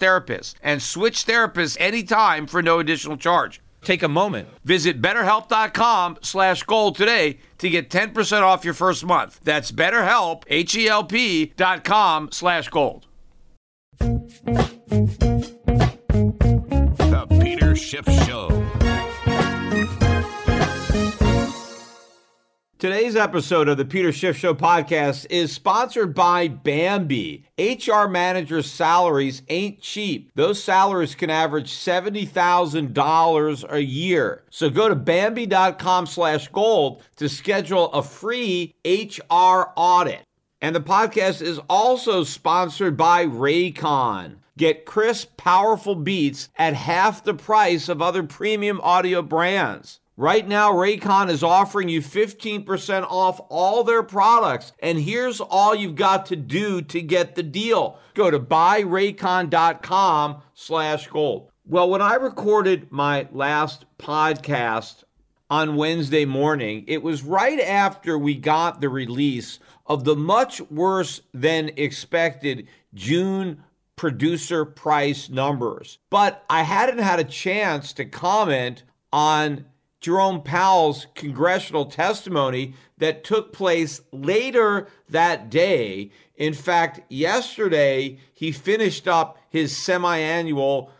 therapist and switch therapists anytime for no additional charge. Take a moment. Visit BetterHelp.com/goal today to get 10% off your first month. That's BetterHelp, HELP.com/gold. The Peter Schiff Show. Today's episode of the Peter Schiff Show podcast is sponsored by Bambee. HR managers' salaries ain't cheap. Those salaries can average $70,000 a year. So go to Bambee.com/gold to schedule a free HR audit. And the podcast is also sponsored by Raycon. Get crisp, powerful beats at half the price of other premium audio brands. Right now, Raycon is offering you 15% off all their products, and here's all you've got to do to get the deal. Go to buyraycon.com/gold. Well, when I recorded my last podcast on Wednesday morning, it was right after we got the release of the much worse than expected June producer price numbers. But I hadn't had a chance to comment on Jerome Powell's congressional testimony that took place later that day. In fact, yesterday, he finished up his semi-annual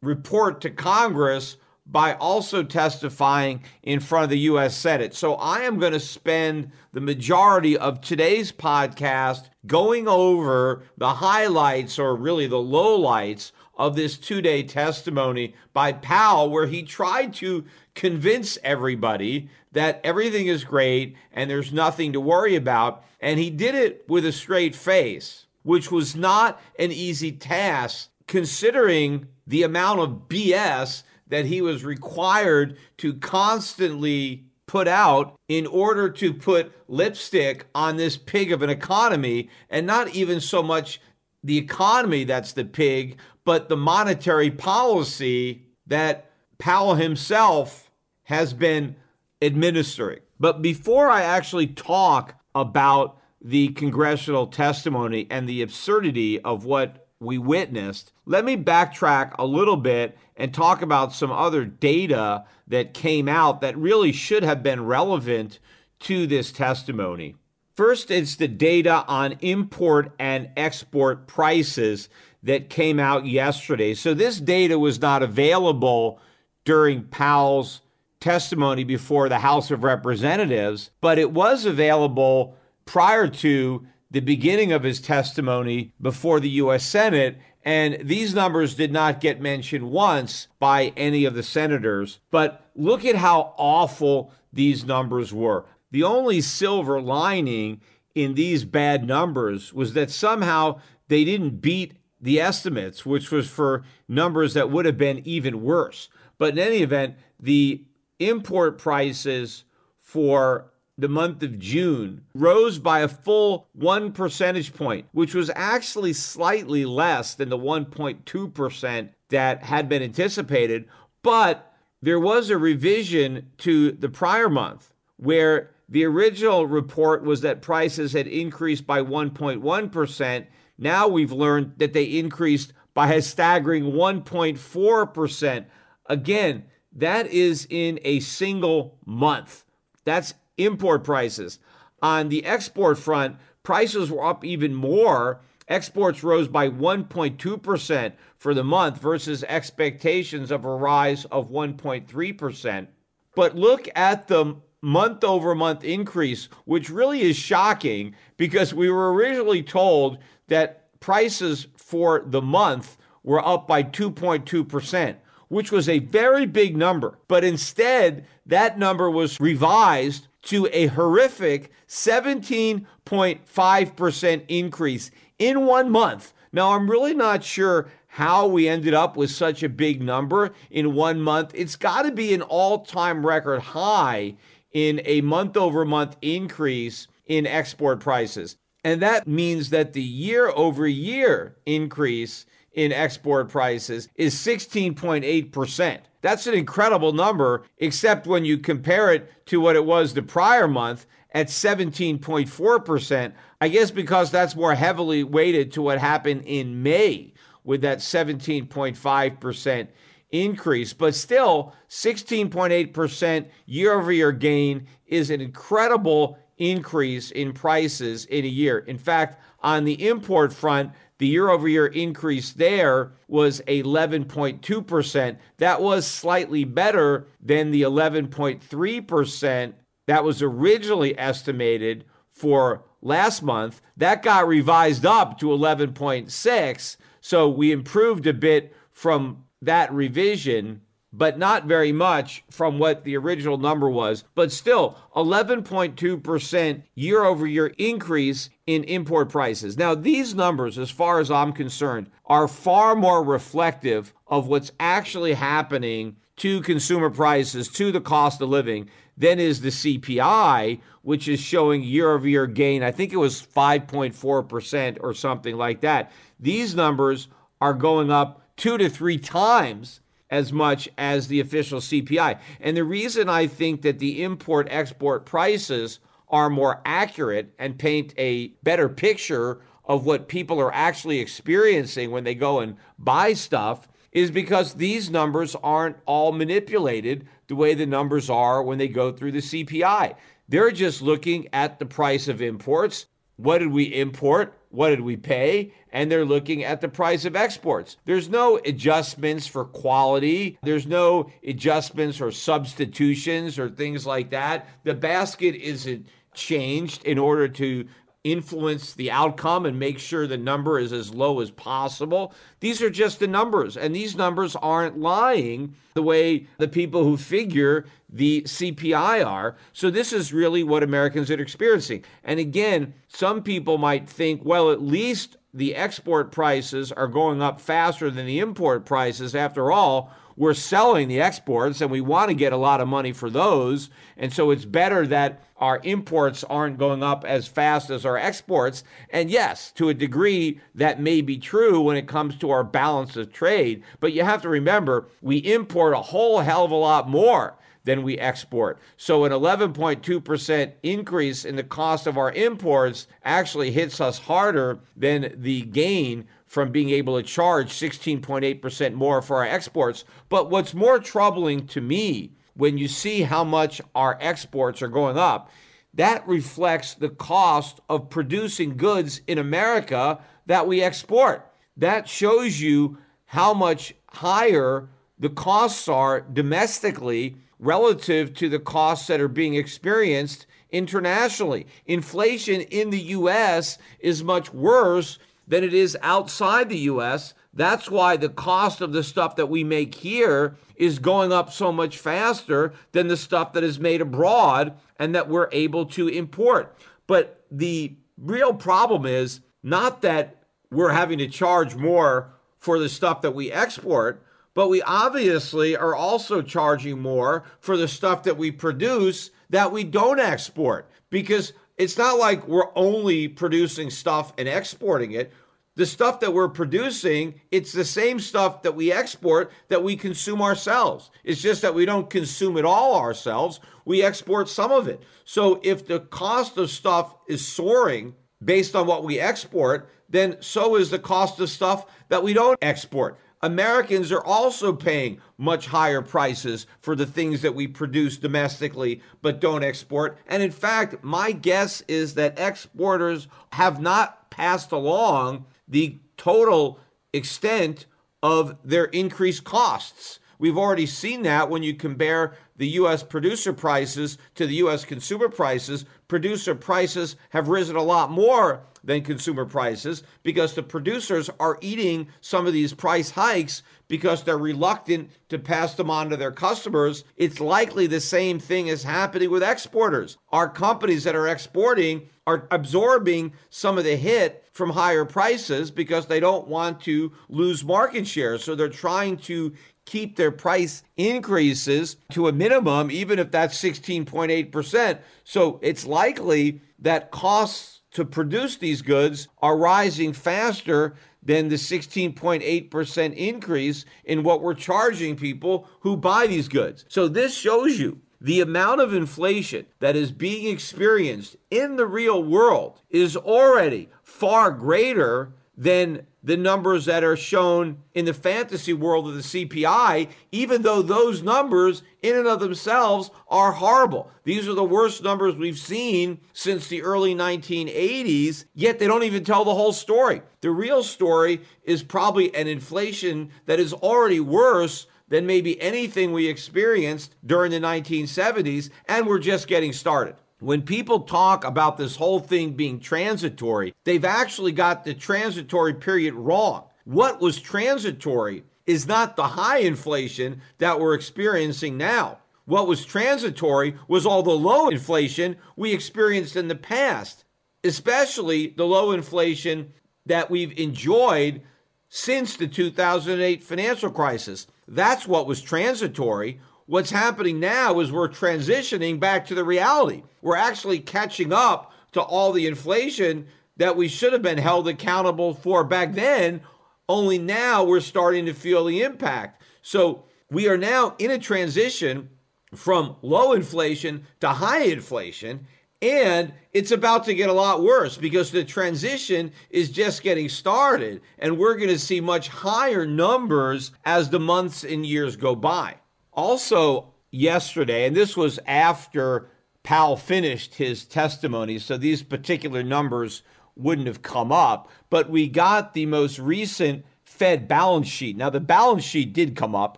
report to Congress by also testifying in front of the U.S. Senate. So I am going to spend the majority of today's podcast going over the highlights, or really the lowlights, of this two-day testimony by Powell, where he tried to convince everybody that everything is great and there's nothing to worry about. And he did it with a straight face, which was not an easy task considering the amount of BS that he was required to constantly put out in order to put lipstick on this pig of an economy, and not even so much the economy that's the pig, but the monetary policy that Powell himself has been administering. But before I actually talk about the congressional testimony and the absurdity of what we witnessed, let me backtrack a little bit and talk about some other data that came out that really should have been relevant to this testimony. First, it's the data on import and export prices that came out yesterday. So this data was not available during Powell's testimony before the House of Representatives, but it was available prior to the beginning of his testimony before the U.S. Senate. And these numbers did not get mentioned once by any of the senators. But look at how awful these numbers were. The only silver lining in these bad numbers was that somehow they didn't beat the estimates, which was for numbers that would have been even worse. But in any event, the import prices for the month of June rose by a full 1 percentage point, which was actually slightly less than the 1.2% that had been anticipated. But there was a revision to the prior month where the original report was that prices had increased by 1.1%. Now we've learned that they increased by a staggering 1.4%. Again, that is in a single month. That's import prices. On the export front, prices were up even more. Exports rose by 1.2% for the month versus expectations of a rise of 1.3%. But look at the month-over-month increase, which really is shocking because we were originally told that prices for the month were up by 2.2%, which was a very big number. But instead, that number was revised to a horrific 17.5% increase in 1 month. Now, I'm really not sure how we ended up with such a big number in 1 month. It's got to be an all-time record high in a month-over-month increase in export prices. And that means that the year-over-year increase in export prices is 16.8%. That's an incredible number, except when you compare it to what it was the prior month at 17.4%, I guess because that's more heavily weighted to what happened in May with that 17.5% increase. But still, 16.8% year-over-year gain is an incredible increase in prices in a year. In fact, on the import front, the year-over-year increase there was 11.2%. That was slightly better than the 11.3% that was originally estimated for last month. That got revised up to 11.6%. So we improved a bit from that revision, but not very much from what the original number was. But still, 11.2% year-over-year increase in import prices. Now, these numbers, as far as I'm concerned, are far more reflective of what's actually happening to consumer prices, to the cost of living, than is the CPI, which is showing year-over-year gain. I think it was 5.4% or something like that. These numbers are going up 2 to 3 times as much as the official CPI. And the reason I think that the import-export prices are more accurate and paint a better picture of what people are actually experiencing when they go and buy stuff is because these numbers aren't all manipulated the way the numbers are when they go through the CPI. They're just looking at the price of imports. What did we import? What did we pay? And they're looking at the price of exports. There's no adjustments for quality. There's no adjustments or substitutions or things like that. The basket isn't changed in order to influence the outcome and make sure the number is as low as possible. These are just the numbers, and these numbers aren't lying the way the people who figure the CPI are. So this is really what Americans are experiencing. And again, some people might think, well, at least the export prices are going up faster than the import prices. After all, we're selling the exports and we want to get a lot of money for those. And so it's better that our imports aren't going up as fast as our exports. And yes, to a degree, that may be true when it comes to our balance of trade. But you have to remember, we import a whole hell of a lot more than we export. So an 11.2% increase in the cost of our imports actually hits us harder than the gain from being able to charge 16.8% more for our exports. But what's more troubling to me, when you see how much our exports are going up, that reflects the cost of producing goods in America that we export. That shows you how much higher the costs are domestically relative to the costs that are being experienced internationally. Inflation in the U.S. is much worse than it is outside the U.S. That's why the cost of the stuff that we make here is going up so much faster than the stuff that is made abroad and that we're able to import. But the real problem is not that we're having to charge more for the stuff that we export, but we obviously are also charging more for the stuff that we produce that we don't export, because it's not like we're only producing stuff and exporting it. The stuff that we're producing, it's the same stuff that we export that we consume ourselves. It's just that we don't consume it all ourselves. We export some of it. So if the cost of stuff is soaring based on what we export, then so is the cost of stuff that we don't export. Americans are also paying much higher prices for the things that we produce domestically but don't export. And in fact, my guess is that exporters have not passed along the total extent of their increased costs. We've already seen that when you compare the U.S. producer prices to the U.S. consumer prices. Producer prices have risen a lot more than consumer prices because the producers are eating some of these price hikes because they're reluctant to pass them on to their customers. It's likely the same thing is happening with exporters. Our companies that are exporting are absorbing some of the hit from higher prices because they don't want to lose market share. So they're trying to keep their price increases to a minimum, even if that's 16.8%. So it's likely that costs to produce these goods are rising faster than the 16.8% increase in what we're charging people who buy these goods. So this shows you the amount of inflation that is being experienced in the real world is already far greater than the numbers that are shown in the fantasy world of the CPI, even though those numbers in and of themselves are horrible. These are the worst numbers we've seen since the early 1980s, yet they don't even tell the whole story. The real story is probably an inflation that is already worse than maybe anything we experienced during the 1970s, and we're just getting started. When people talk about this whole thing being transitory, they've actually got the transitory period wrong. What was transitory is not the high inflation that we're experiencing now. What was transitory was all the low inflation we experienced in the past, especially the low inflation that we've enjoyed since the 2008 financial crisis. That's what was transitory. What's happening now is we're transitioning back to the reality. We're actually catching up to all the inflation that we should have been held accountable for back then, only now we're starting to feel the impact. So we are now in a transition from low inflation to high inflation, and it's about to get a lot worse because the transition is just getting started, and we're going to see much higher numbers as the months and years go by. Also yesterday, and this was after Powell finished his testimony, so these particular numbers wouldn't have come up, but we got the most recent Fed balance sheet. Now, the balance sheet did come up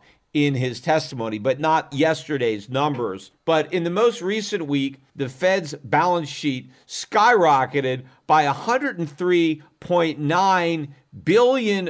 in his testimony, but not yesterday's numbers. But in the most recent week, the Fed's balance sheet skyrocketed by $103.9 billion.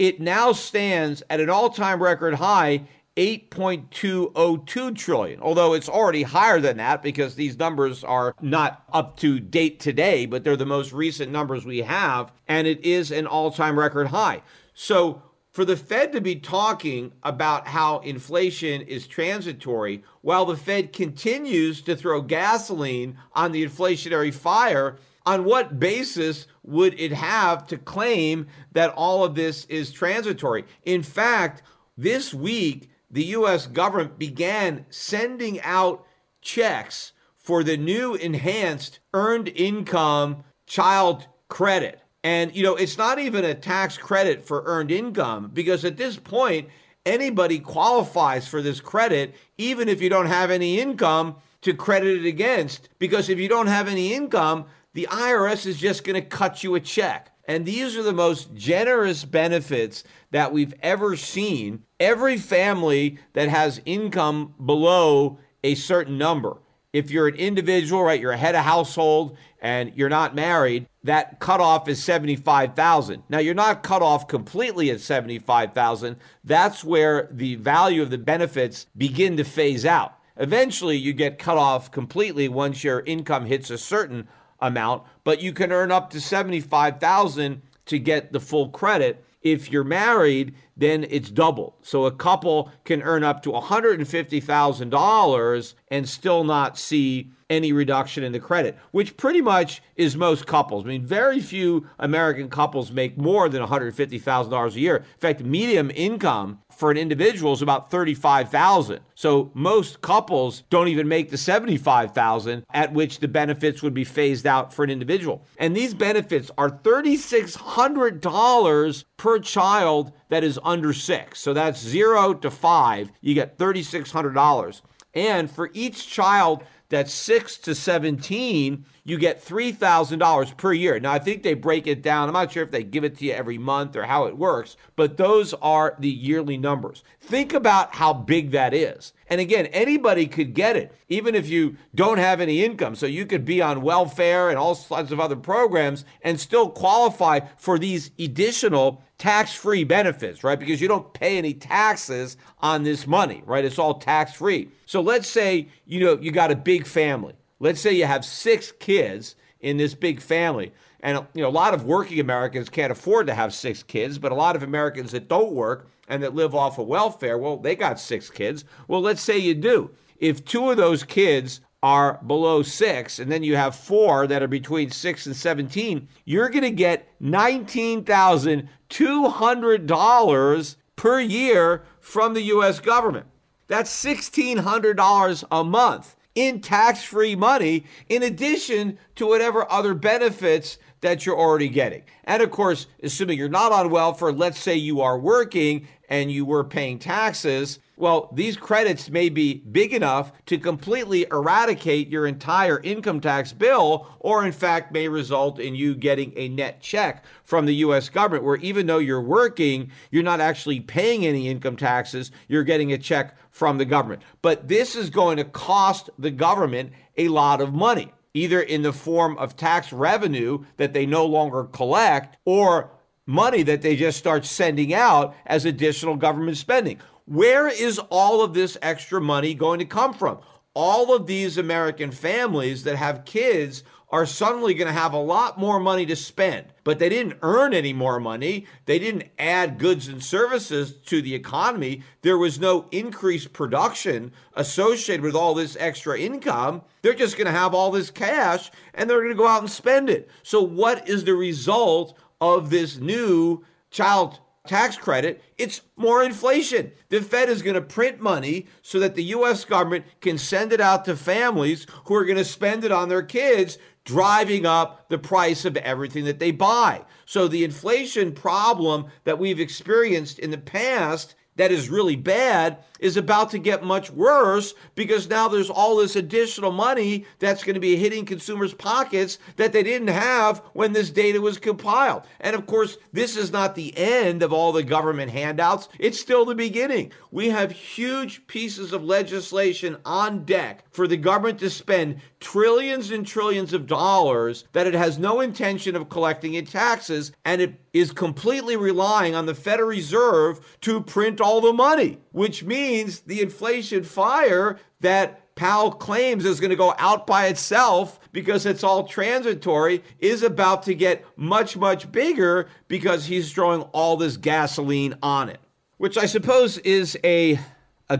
It now stands at an all-time record high, $8.202 trillion, although it's already higher than that because these numbers are not up to date today, but they're the most recent numbers we have, and it is an all-time record high. So for the Fed to be talking about how inflation is transitory while the Fed continues to throw gasoline on the inflationary fire, on what basis would it have to claim that all of this is transitory? In fact, this week, the U.S. government began sending out checks for the new enhanced earned income child credit. And, it's not even a tax credit for earned income because at this point, anybody qualifies for this credit, even if you don't have any income to credit it against. Because if you don't have any income, the IRS is just going to cut you a check. And these are the most generous benefits that we've ever seen. Every family that has income below a certain number. If you're an individual, right, you're a head of household and you're not married, that cutoff is $75,000. Now, you're not cut off completely at $75,000. That's where the value of the benefits begin to phase out. Eventually, you get cut off completely once your income hits a certain amount, but you can earn up to $75,000 to get the full credit. If you're married, then it's doubled. So a couple can earn up to $150,000 and still not see any reduction in the credit, which pretty much is most couples. I mean, very few American couples make more than $150,000 a year. In fact, median income for an individual is about $35,000. So most couples don't even make the $75,000 at which the benefits would be phased out for an individual. And these benefits are $3,600 per child that is under six. So that's 0 to 5, you get $3,600. And for each child that's 6 to 17, you get $3,000 per year. Now, I think they break it down. I'm not sure if they give it to you every month or how it works, but those are the yearly numbers. Think about how big that is. And again, anybody could get it, even if you don't have any income. So you could be on welfare and all sorts of other programs and still qualify for these additional tax-free benefits, right? Because you don't pay any taxes on this money, right? It's all tax-free. So let's say, you got a big family. Let's say you have 6 kids in this big family. And a lot of working Americans can't afford to have 6 kids, but a lot of Americans that don't work and that live off of welfare, well, they got 6 kids. Well, let's say you do. If 2 of those kids are below 6, and then you have 4 that are between 6 and 17, you're going to get $19,200 per year from the U.S. government. That's $1,600 a month in tax-free money, in addition to whatever other benefits that you're already getting. And of course, assuming you're not on welfare, let's say you are working and you were paying taxes, well, these credits may be big enough to completely eradicate your entire income tax bill, or in fact may result in you getting a net check from the U.S. government, where even though you're working, you're not actually paying any income taxes, you're getting a check from the government. But this is going to cost the government a lot of money, either in the form of tax revenue that they no longer collect, or money that they just start sending out as additional government spending. Where is all of this extra money going to come from? All of these American families that have kids are suddenly going to have a lot more money to spend, but they didn't earn any more money. They didn't add goods and services to the economy. There was no increased production associated with all this extra income. They're just going to have all this cash and they're going to go out and spend it. So what is the result of this new child tax credit? It's more inflation. The Fed is going to print money so that the U.S. government can send it out to families who are going to spend it on their kids, driving up the price of everything that they buy. So the inflation problem that we've experienced in the past that is really bad is about to get much worse, because now there's all this additional money that's going to be hitting consumers' pockets that they didn't have when this data was compiled. And of course, this is not the end of all the government handouts. It's still the beginning. We have huge pieces of legislation on deck for the government to spend trillions and trillions of dollars that it has no intention of collecting in taxes, and it is completely relying on the Federal Reserve to print all the money, which means the inflation fire that Powell claims is going to go out by itself because it's all transitory is about to get much, much bigger, because he's throwing all this gasoline on it, which I suppose is a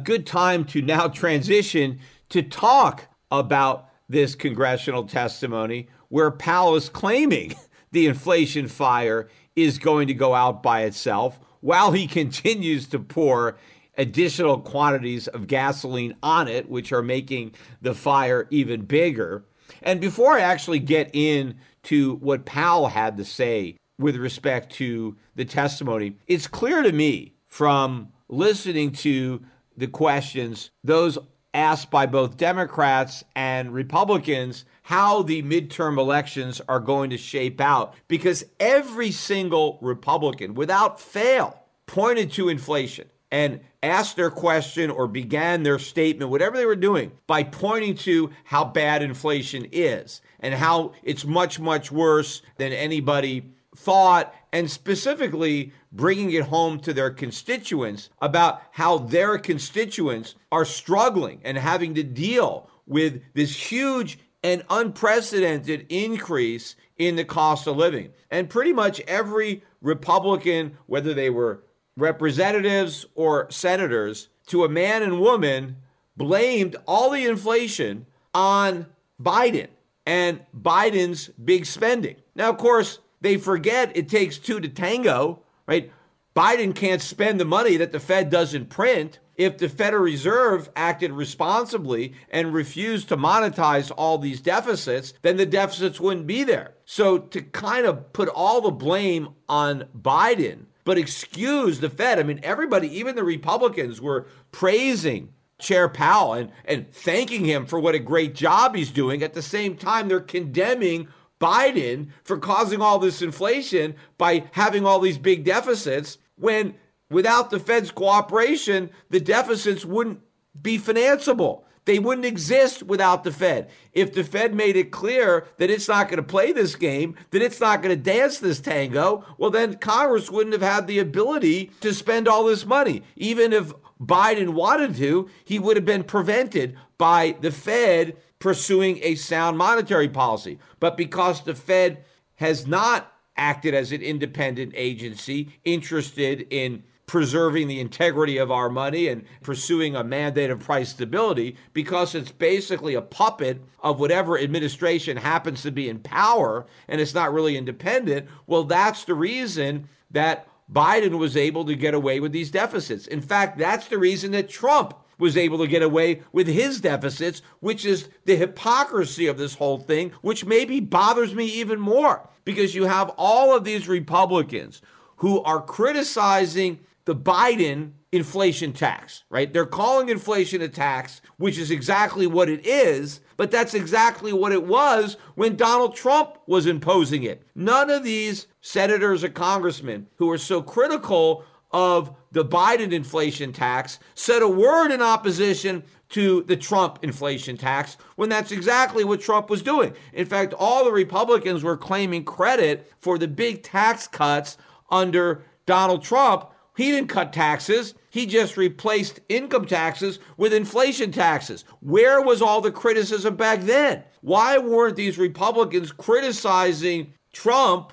good time to now transition to talk about this congressional testimony where Powell is claiming the inflation fire is going to go out by itself while he continues to pour additional quantities of gasoline on it, which are making the fire even bigger. And before I actually get into what Powell had to say with respect to the testimony, it's clear to me from listening to the questions, those asked by both Democrats and Republicans, how the midterm elections are going to shape out, because every single Republican, without fail, pointed to inflation and asked their question or began their statement, whatever they were doing, by pointing to how bad inflation is and how it's much, much worse than anybody thought, and specifically bringing it home to their constituents about how their constituents are struggling and having to deal with this huge an unprecedented increase in the cost of living. And pretty much every Republican, whether they were representatives or senators, to a man and woman, blamed all the inflation on Biden and Biden's big spending. Now, of course, they forget it takes two to tango, right? Biden can't spend the money that the Fed doesn't print. If the Federal Reserve acted responsibly and refused to monetize all these deficits, then the deficits wouldn't be there. So to kind of put all the blame on Biden, but excuse the Fed. I mean, everybody, even the Republicans, were praising Chair Powell and thanking him for what a great job he's doing. At the same time, they're condemning Biden for causing all this inflation by having all these big deficits, when without the Fed's cooperation, the deficits wouldn't be financeable. They wouldn't exist without the Fed. If the Fed made it clear that it's not going to play this game, that it's not going to dance this tango, well, then Congress wouldn't have had the ability to spend all this money. Even if Biden wanted to, he would have been prevented by the Fed pursuing a sound monetary policy. But because the Fed has not acted as an independent agency interested in preserving the integrity of our money and pursuing a mandate of price stability, because it's basically a puppet of whatever administration happens to be in power and it's not really independent, well, that's the reason that Biden was able to get away with these deficits. In fact, that's the reason that Trump was able to get away with his deficits, which is the hypocrisy of this whole thing, which maybe bothers me even more, because you have all of these Republicans who are criticizing the Biden inflation tax, right? They're calling inflation a tax, which is exactly what it is, but that's exactly what it was when Donald Trump was imposing it. None of these senators or congressmen who are so critical of the Biden inflation tax said a word in opposition to the Trump inflation tax, when that's exactly what Trump was doing. In fact, all the Republicans were claiming credit for the big tax cuts under Donald Trump. He didn't cut taxes. He just replaced income taxes with inflation taxes. Where was all the criticism back then? Why weren't these Republicans criticizing Trump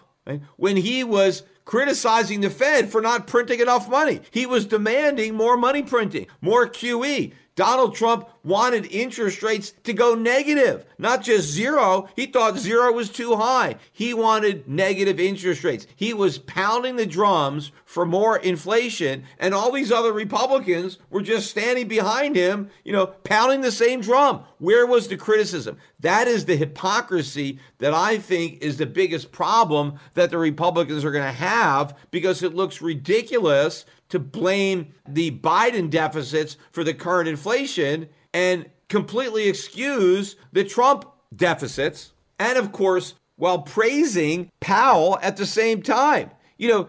when he was criticizing the Fed for not printing enough money? He was demanding more money printing, more QE. Donald Trump wanted interest rates to go negative, not just zero. He thought zero was too high. He wanted negative interest rates. He was pounding the drums for more inflation, and all these other Republicans were just standing behind him, you know, pounding the same drum. Where was the criticism? That is the hypocrisy that I think is the biggest problem that the Republicans are going to have, because it looks ridiculous to blame the Biden deficits for the current inflation and completely excuse the Trump deficits. And of course, while praising Powell at the same time. You know,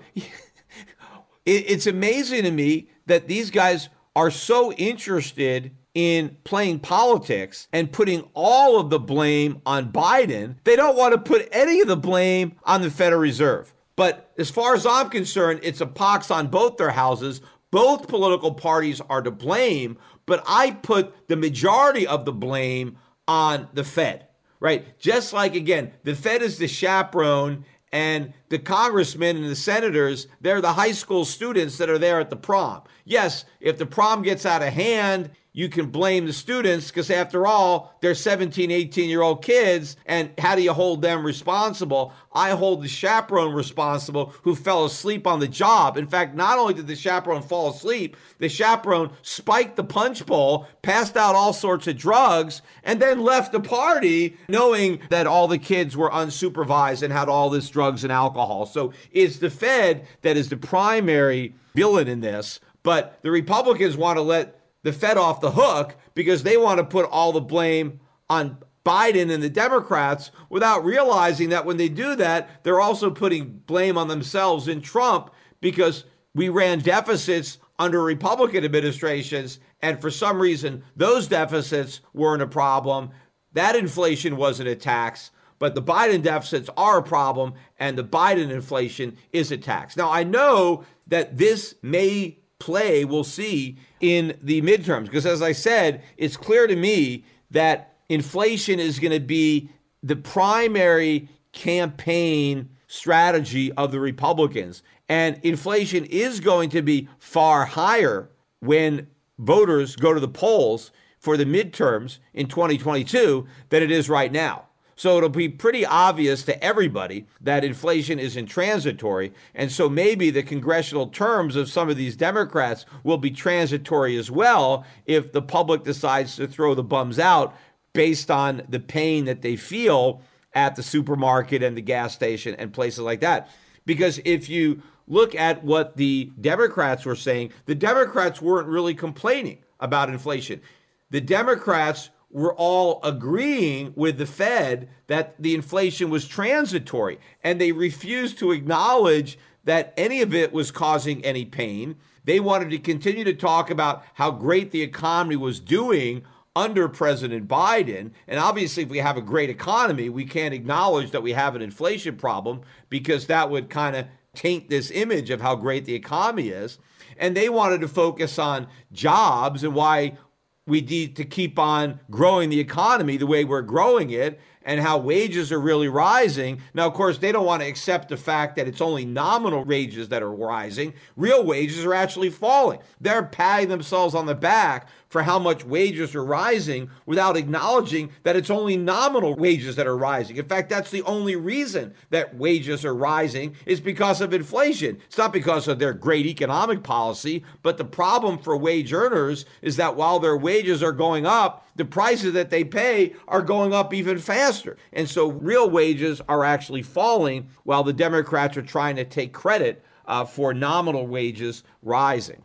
it's amazing to me that these guys are so interested in playing politics and putting all of the blame on Biden. They don't want to put any of the blame on the Federal Reserve. But as far as I'm concerned, it's a pox on both their houses. Both political parties are to blame, but I put the majority of the blame on the Fed, right? Just like, again, the Fed is the chaperone and the congressmen and the senators, they're the high school students that are there at the prom. Yes, if the prom gets out of hand, you can blame the students, because after all, they're 17, 18-year-old kids, and how do you hold them responsible? I hold the chaperone responsible who fell asleep on the job. In fact, not only did the chaperone fall asleep, the chaperone spiked the punch bowl, passed out all sorts of drugs, and then left the party knowing that all the kids were unsupervised and had all this drugs and alcohol. So it's the Fed that is the primary villain in this, but the Republicans want to let the Fed off the hook because they want to put all the blame on Biden and the Democrats, without realizing that when they do that, they're also putting blame on themselves in Trump, because we ran deficits under Republican administrations, and for some reason, those deficits weren't a problem. That inflation wasn't a tax, but the Biden deficits are a problem, and the Biden inflation is a tax. Now, I know that this may play, we'll see in the midterms, because as I said, it's clear to me that inflation is going to be the primary campaign strategy of the Republicans. And inflation is going to be far higher when voters go to the polls for the midterms in 2022 than it is right now. So it'll be pretty obvious to everybody that inflation isn't transitory. And so maybe the congressional terms of some of these Democrats will be transitory as well if the public decides to throw the bums out based on the pain that they feel at the supermarket and the gas station and places like that. Because if you look at what the Democrats were saying, the Democrats weren't really complaining about inflation. The Democrats were all agreeing with the Fed that the inflation was transitory, and they refused to acknowledge that any of it was causing any pain. They wanted to continue to talk about how great the economy was doing under President Biden. And obviously, if we have a great economy, we can't acknowledge that we have an inflation problem, because that would kind of taint this image of how great the economy is. And they wanted to focus on jobs and why we need to keep on growing the economy the way we're growing it, and how wages are really rising. Now, of course, they don't want to accept the fact that it's only nominal wages that are rising. Real wages are actually falling. They're patting themselves on the back for how much wages are rising without acknowledging that it's only nominal wages that are rising. In fact, that's the only reason that wages are rising is because of inflation. It's not because of their great economic policy, but the problem for wage earners is that while their wages are going up, the prices that they pay are going up even faster. And so real wages are actually falling while the Democrats are trying to take credit for nominal wages rising.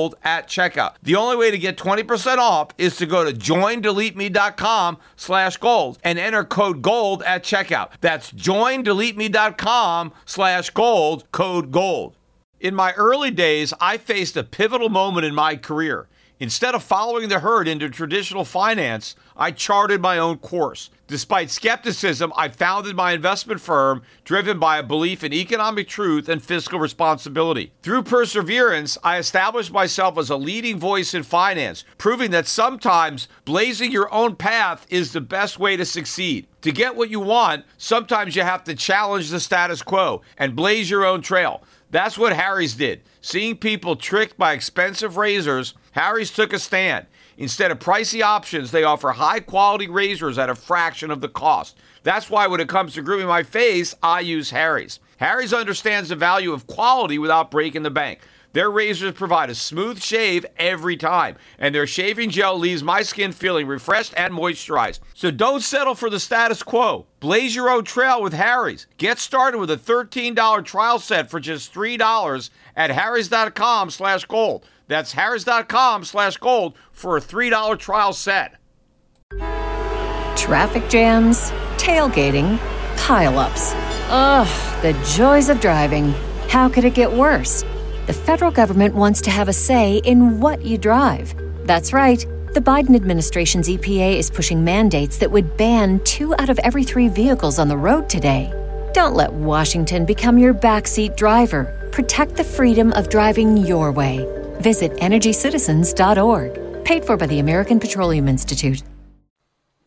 at checkout. The only way to get 20% off is to go to joindeleteme.com/gold and enter code GOLD at checkout. That's joindeleteme.com/gold, code GOLD. In my early days, I faced a pivotal moment in my career. Instead of following the herd into traditional finance, I charted my own course. Despite skepticism, I founded my investment firm driven by a belief in economic truth and fiscal responsibility. Through perseverance, I established myself as a leading voice in finance, proving that sometimes blazing your own path is the best way to succeed. To get what you want, sometimes you have to challenge the status quo and blaze your own trail. That's what Harry's did. Seeing people tricked by expensive razors, Harry's took a stand. Instead of pricey options, they offer high-quality razors at a fraction of the cost. That's why when it comes to grooming my face, I use Harry's. Harry's understands the value of quality without breaking the bank. Their razors provide a smooth shave every time, and their shaving gel leaves my skin feeling refreshed and moisturized. So don't settle for the status quo. Blaze your own trail with Harry's. Get started with a $13 trial set for just $3 at harrys.com/gold. That's harrys.com/gold for a $3 trial set. Traffic jams, tailgating, pileups. Ugh, the joys of driving. How could it get worse? The federal government wants to have a say in what you drive. That's right. The Biden administration's EPA is pushing mandates that would ban 2 out of every 3 vehicles on the road today. Don't let Washington become your backseat driver. Protect the freedom of driving your way. Visit energycitizens.org. Paid for by the American Petroleum Institute.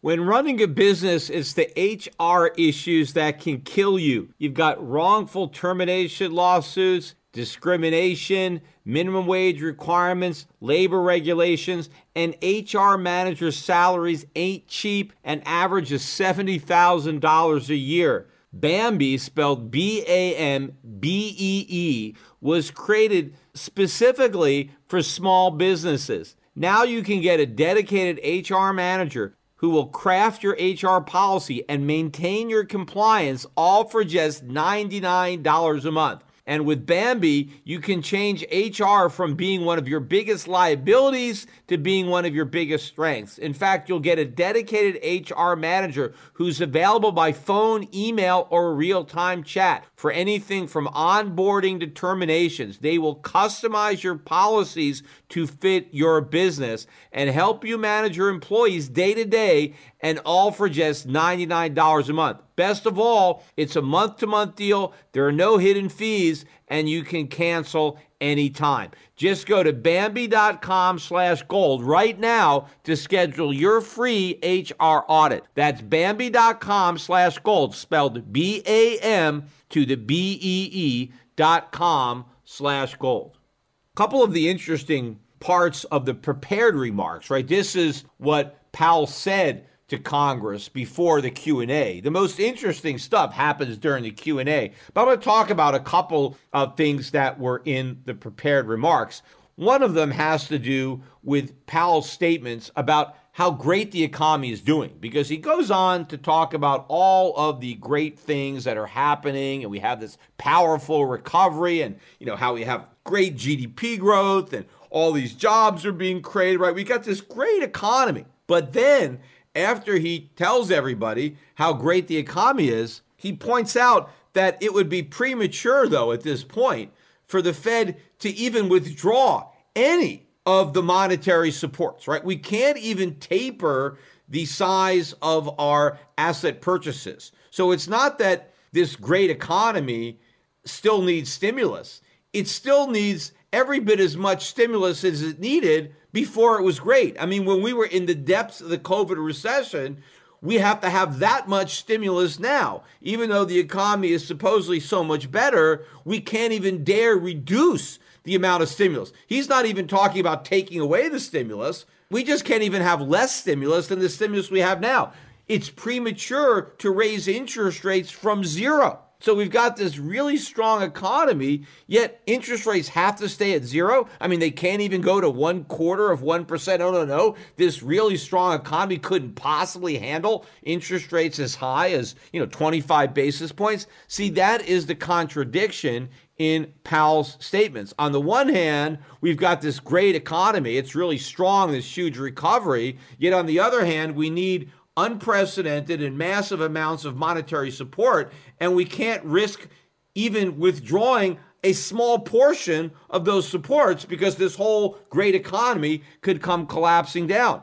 When running a business, it's the HR issues that can kill you. You've got wrongful termination lawsuits, discrimination, minimum wage requirements, labor regulations, and HR managers' salaries ain't cheap and average is $70,000 a year. Bambee, spelled B-A-M-B-E-E, was created specifically for small businesses. Now you can get a dedicated HR manager who will craft your HR policy and maintain your compliance, all for just $99 a month. And with Bambee, you can change HR from being one of your biggest liabilities to being one of your biggest strengths. In fact, you'll get a dedicated HR manager who's available by phone, email, or real-time chat for anything from onboarding to terminations. They will customize your policies to fit your business and help you manage your employees day to day, and all for just $99 a month. Best of all, it's a month-to-month deal. There are no hidden fees, and you can cancel anytime. Just go to Bambee.com/gold right now to schedule your free HR audit. That's Bambee.com/gold, spelled B-A-M to the B-E-E.com/gold. A couple of the interesting parts of the prepared remarks, right? This is what Powell said to Congress before the Q&A. The most interesting stuff happens during the Q&A, but I'm going to talk about a couple of things that were in the prepared remarks. One of them has to do with Powell's statements about how great the economy is doing, because he goes on to talk about all of the great things that are happening, and we have this powerful recovery, and you know how we have great GDP growth, and all these jobs are being created, right? We got this great economy, but then after he tells everybody how great the economy is, he points out that it would be premature, though, at this point, for the Fed to even withdraw any of the monetary supports, right? We can't even taper the size of our asset purchases. So it's not that this great economy still needs stimulus. It still needs every bit as much stimulus as it needed before it was great. I mean, when we were in the depths of the COVID recession, we have to have that much stimulus now. Even though the economy is supposedly so much better, we can't even dare reduce the amount of stimulus. He's not even talking about taking away the stimulus. We just can't even have less stimulus than the stimulus we have now. It's premature to raise interest rates from zero. So we've got this really strong economy, yet interest rates have to stay at zero. I mean, they can't even go to 0.25%. Oh, no. This really strong economy couldn't possibly handle interest rates as high as, 25 basis points. See, that is the contradiction in Powell's statements. On the one hand, we've got this great economy. It's really strong, this huge recovery. Yet on the other hand, we need unprecedented and massive amounts of monetary support, and we can't risk even withdrawing a small portion of those supports because this whole great economy could come collapsing down.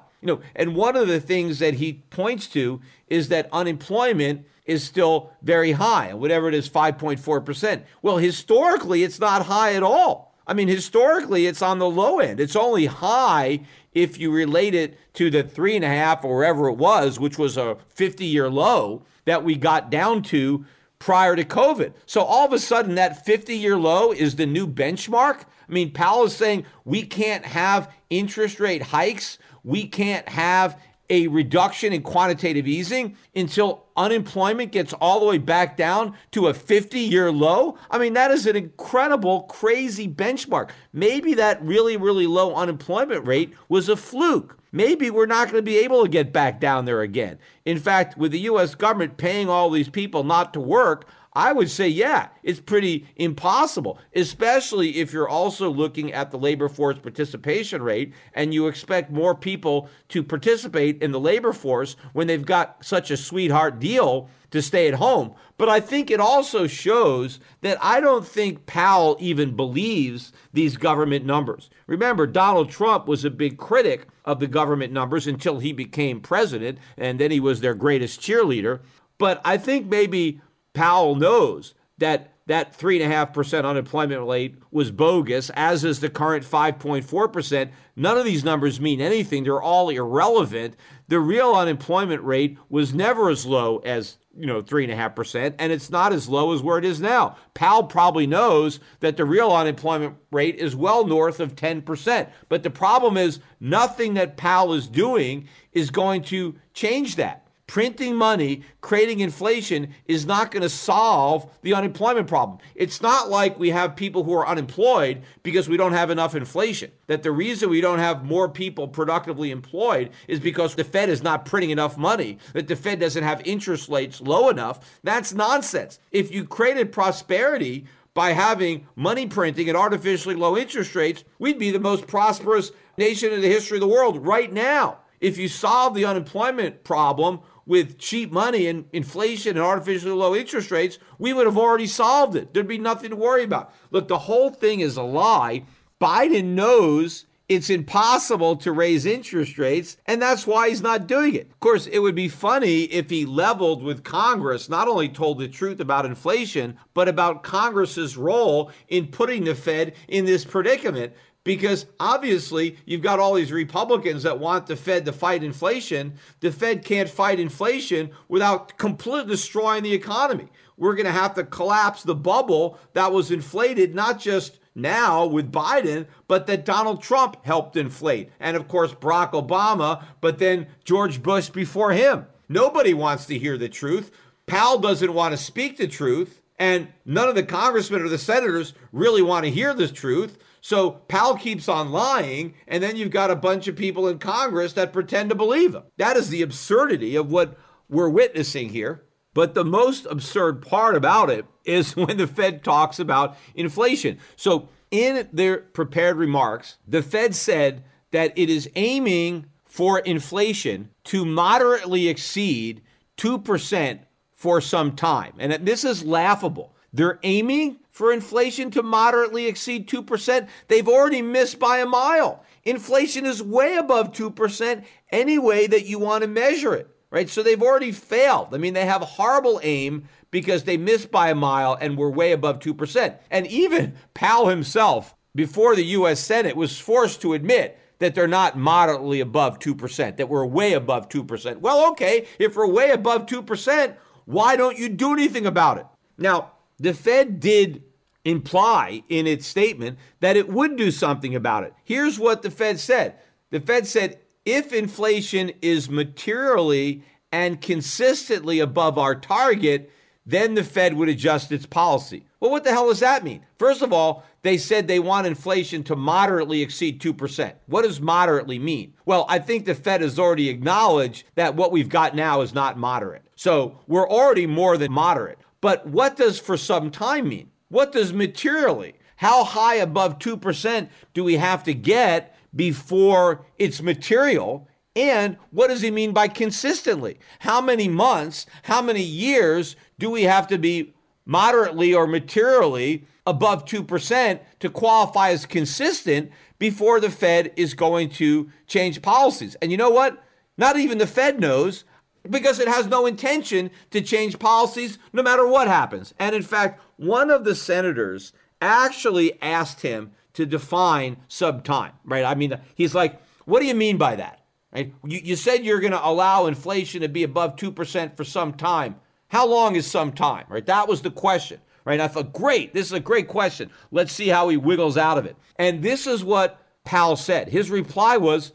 And one of the things that he points to is that unemployment is still very high, whatever it is, 5.4%. Well, historically, it's not high at all. I mean, historically, it's on the low end. It's only high if you relate it to the 3.5 or wherever it was, which was a 50-year low that we got down to prior to COVID. So all of a sudden, that 50-year low is the new benchmark. I mean, Powell is saying we can't have interest rate hikes. We can't have a reduction in quantitative easing until unemployment gets all the way back down to a 50-year low. I mean, that is an incredible, crazy benchmark. Maybe that really, really low unemployment rate was a fluke. Maybe we're not going to be able to get back down there again. In fact, with the U.S. government paying all these people not to work, I would say, yeah, it's pretty impossible, especially if you're also looking at the labor force participation rate and you expect more people to participate in the labor force when they've got such a sweetheart deal to stay at home. But I think it also shows that I don't think Powell even believes these government numbers. Remember, Donald Trump was a big critic of the government numbers until he became president, and then he was their greatest cheerleader. But I think maybe Powell knows that that 3.5% unemployment rate was bogus, as is the current 5.4%. None of these numbers mean anything. They're all irrelevant. The real unemployment rate was never as low as you know, 3.5%, and it's not as low as where it is now. Powell probably knows that the real unemployment rate is well north of 10%. But the problem is nothing that Powell is doing is going to change that. Printing money, creating inflation is not going to solve the unemployment problem. It's not like we have people who are unemployed because we don't have enough inflation. That the reason we don't have more people productively employed is because the Fed is not printing enough money, that the Fed doesn't have interest rates low enough. That's nonsense. If you created prosperity by having money printing at artificially low interest rates, we'd be the most prosperous nation in the history of the world right now. If you solve the unemployment problem with cheap money and inflation and artificially low interest rates, we would have already solved it. There'd be nothing to worry about. Look, the whole thing is a lie. Biden knows it's impossible to raise interest rates, and that's why he's not doing it. Of course, it would be funny if he leveled with Congress, not only told the truth about inflation, but about Congress's role in putting the Fed in this predicament. Because obviously, you've got all these Republicans that want the Fed to fight inflation. The Fed can't fight inflation without completely destroying the economy. We're going to have to collapse the bubble that was inflated, not just now with Biden, but that Donald Trump helped inflate. And of course, Barack Obama, but then George Bush before him. Nobody wants to hear the truth. Powell doesn't want to speak the truth. And none of the congressmen or the senators really want to hear the truth. So Powell keeps on lying, and then you've got a bunch of people in Congress that pretend to believe him. That is the absurdity of what we're witnessing here. But the most absurd part about it is when the Fed talks about inflation. So in their prepared remarks, the Fed said that it is aiming for inflation to moderately exceed 2% for some time. And this is laughable. They're aiming for inflation to moderately exceed 2%. They've already missed by a mile. Inflation is way above 2% any way that you want to measure it, right? So they've already failed. I mean, they have a horrible aim because they missed by a mile and were way above 2%. And even Powell himself, before the U.S. Senate, was forced to admit that they're not moderately above 2%, that we're way above 2%. Well, okay, if we're way above 2%, why don't you do anything about it? Now, the Fed did imply in its statement that it would do something about it. Here's what the Fed said. The Fed said, if inflation is materially and consistently above our target, then the Fed would adjust its policy. Well, what the hell does that mean? First of all, they said they want inflation to moderately exceed 2%. What does moderately mean? Well, I think the Fed has already acknowledged that what we've got now is not moderate. So we're already more than moderate. But what does for some time mean? What does materially? How high above 2% do we have to get before it's material? And what does he mean by consistently? How many months, how many years do we have to be moderately or materially above 2% to qualify as consistent before the Fed is going to change policies? And you know what? Not even the Fed knows, because it has no intention to change policies no matter what happens. And in fact, one of the senators actually asked him to define sub time, right? I mean, he's like, what do you mean by that? Right? You said you're going to allow inflation to be above 2% for some time. How long is some time, right? That was the question, right? And I thought, great, this is a great question. Let's see how he wiggles out of it. And this is what Powell said. His reply was,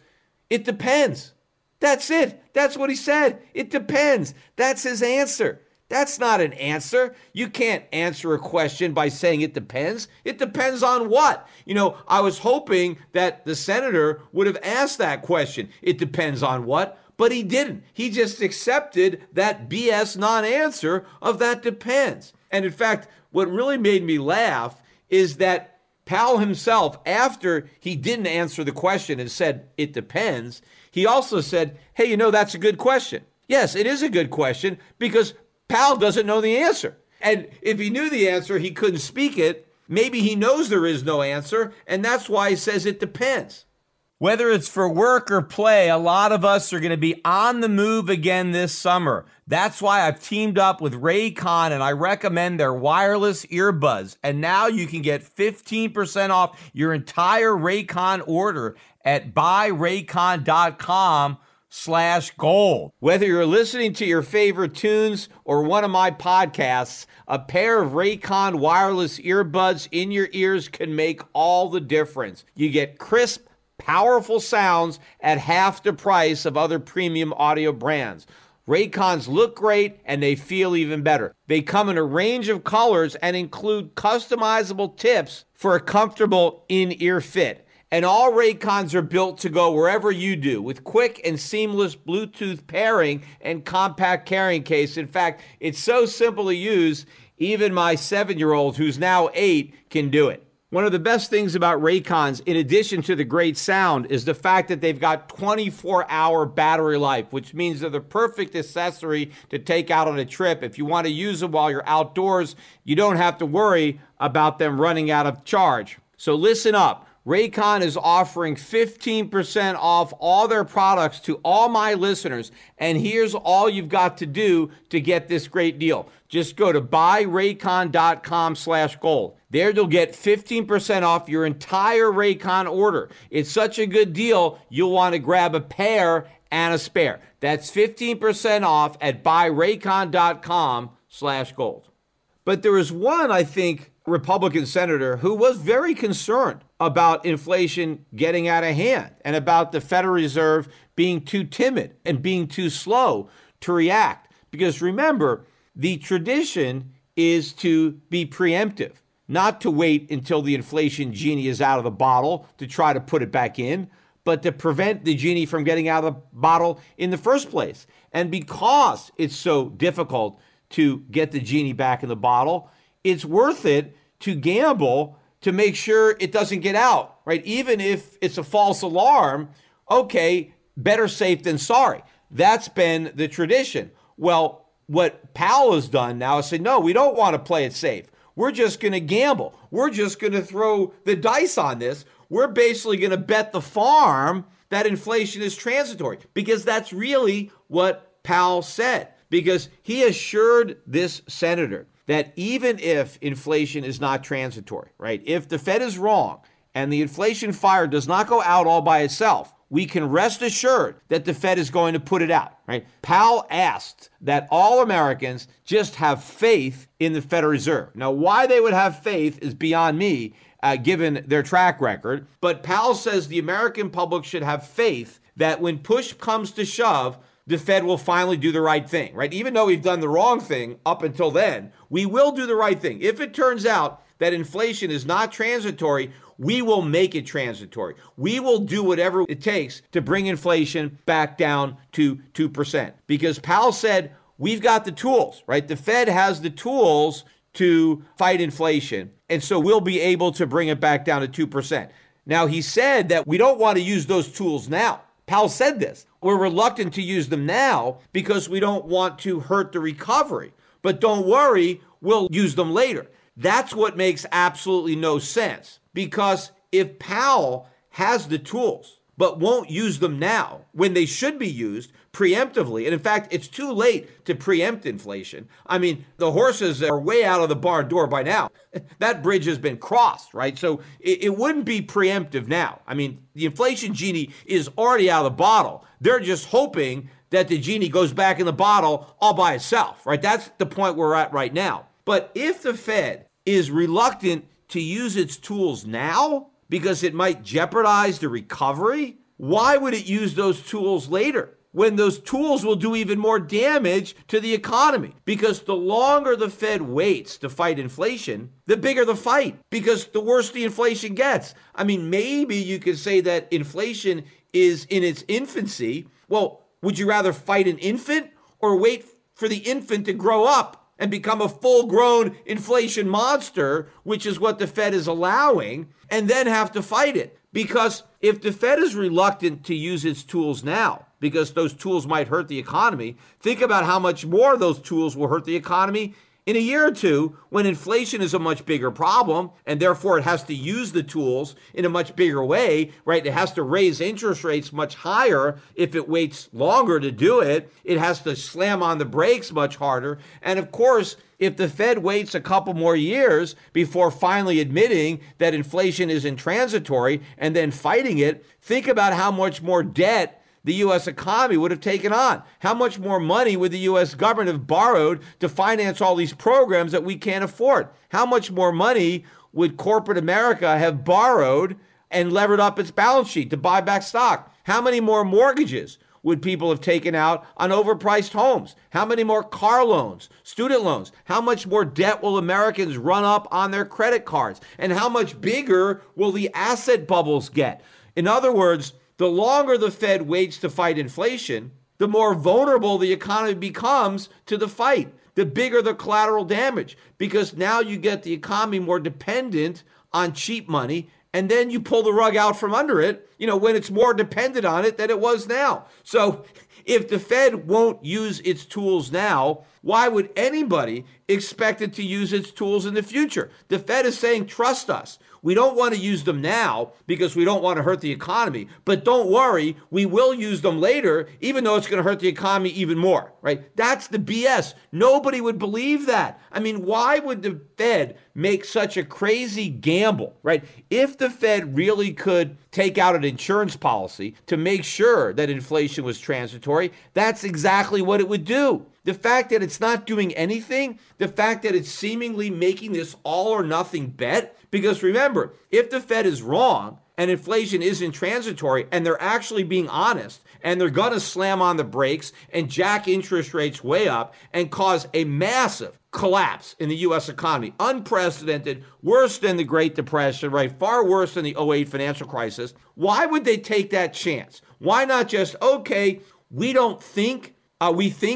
it depends. That's it. That's what he said. It depends. That's his answer. That's not an answer. You can't answer a question by saying it depends. It depends on what? You know, I was hoping that the senator would have asked that question. It depends on what? But he didn't. He just accepted that BS non-answer of that depends. And in fact, what really made me laugh is that Powell himself, after he didn't answer the question and said, it depends, he also said, hey, you know, that's a good question. Yes, it is a good question because Powell doesn't know the answer. And if he knew the answer, he couldn't speak it. Maybe he knows there is no answer, and that's why he says it depends. Whether it's for work or play, a lot of us are going to be on the move again this summer. That's why I've teamed up with Raycon, and I recommend their wireless earbuds. And now you can get 15% off your entire Raycon order at buyraycon.com /gold. Whether you're listening to your favorite tunes or one of my podcasts, a pair of Raycon wireless earbuds in your ears can make all the difference. You get crisp, powerful sounds at half the price of other premium audio brands. Raycons look great and they feel even better. They come in a range of colors and include customizable tips for a comfortable in-ear fit. And all Raycons are built to go wherever you do with quick and seamless Bluetooth pairing and compact carrying case. In fact, it's so simple to use, even my 7-year-old, who's now 8, can do it. One of the best things about Raycons, in addition to the great sound, is the fact that they've got 24-hour battery life, which means they're the perfect accessory to take out on a trip. If you want to use them while you're outdoors, you don't have to worry about them running out of charge. So listen up. Raycon is offering 15% off all their products to all my listeners, and here's all you've got to do to get this great deal. Just go to buyraycon.com/gold. There you'll get 15% off your entire Raycon order. It's such a good deal, you'll want to grab a pair and a spare. That's 15% off at buyraycon.com/gold. But there is one, I think, Republican senator who was very concerned about inflation getting out of hand and about the Federal Reserve being too timid and being too slow to react. Because remember, the tradition is to be preemptive, not to wait until the inflation genie is out of the bottle to try to put it back in, but to prevent the genie from getting out of the bottle in the first place. And because it's so difficult to get the genie back in the bottle, it's worth it to gamble to make sure it doesn't get out, right? Even if it's a false alarm, okay, better safe than sorry. That's been the tradition. Well, what Powell has done now is say, no, we don't want to play it safe. We're just going to gamble. We're just going to throw the dice on this. We're basically going to bet the farm that inflation is transitory, because that's really what Powell said, because he assured this senator that even if inflation is not transitory, right? If the Fed is wrong and the inflation fire does not go out all by itself, we can rest assured that the Fed is going to put it out, right? Powell asked that all Americans just have faith in the Federal Reserve. Now, why they would have faith is beyond me, given their track record. But Powell says the American public should have faith that when push comes to shove, the Fed will finally do the right thing, right? Even though we've done the wrong thing up until then, we will do the right thing. If it turns out that inflation is not transitory, we will make it transitory. We will do whatever it takes to bring inflation back down to 2%. Because Powell said, we've got the tools, right? The Fed has the tools to fight inflation. And so we'll be able to bring it back down to 2%. Now, he said that we don't want to use those tools now. Powell said this. We're reluctant to use them now because we don't want to hurt the recovery. But don't worry, we'll use them later. That's what makes absolutely no sense. Because if Powell has the tools but won't use them now when they should be used preemptively, and in fact, it's too late to preempt inflation. I mean, the horses are way out of the barn door by now. That bridge has been crossed, right? So it wouldn't be preemptive now. I mean, the inflation genie is already out of the bottle. They're just hoping that the genie goes back in the bottle all by itself, right? That's the point we're at right now. But if the Fed is reluctant to use its tools now because it might jeopardize the recovery, why would it use those tools later when those tools will do even more damage to the economy? Because the longer the Fed waits to fight inflation, the bigger the fight, because the worse the inflation gets. I mean, maybe you could say that inflation is in its infancy. Well, would you rather fight an infant or wait for the infant to grow up and become a full-grown inflation monster, which is what the Fed is allowing, and then have to fight it? Because if the Fed is reluctant to use its tools now, because those tools might hurt the economy, think about how much more those tools will hurt the economy in a year or two when inflation is a much bigger problem, and therefore it has to use the tools in a much bigger way, right? It has to raise interest rates much higher if it waits longer to do it. It has to slam on the brakes much harder. And of course, if the Fed waits a couple more years before finally admitting that inflation isn't transitory and then fighting it, think about how much more debt the U.S. economy would have taken on. How much more money would the U.S. government have borrowed to finance all these programs that we can't afford? How much more money would corporate America have borrowed and levered up its balance sheet to buy back stock? How many more mortgages would people have taken out on overpriced homes? How many more car loans, student loans? How much more debt will Americans run up on their credit cards? And how much bigger will the asset bubbles get? In other words, the longer the Fed waits to fight inflation, the more vulnerable the economy becomes to the fight, the bigger the collateral damage, because now you get the economy more dependent on cheap money, and then you pull the rug out from under it, you know, when it's more dependent on it than it was now. So if the Fed won't use its tools now, why would anybody expect it to use its tools in the future? The Fed is saying, trust us. We don't want to use them now because we don't want to hurt the economy. But don't worry, we will use them later, even though it's going to hurt the economy even more, right? That's the BS. Nobody would believe that. I mean, why would the Fed make such a crazy gamble, right? If the Fed really could take out an insurance policy to make sure that inflation was transitory, that's exactly what it would do. The fact that it's not doing anything, the fact that it's seemingly making this all or nothing bet, because remember, if the Fed is wrong and inflation isn't transitory and they're actually being honest and they're going to slam on the brakes and jack interest rates way up and cause a massive collapse in the U.S. economy, unprecedented, worse than the Great Depression, right? Far worse than the 2008 financial crisis. Why would they take that chance? Why not just, okay, we think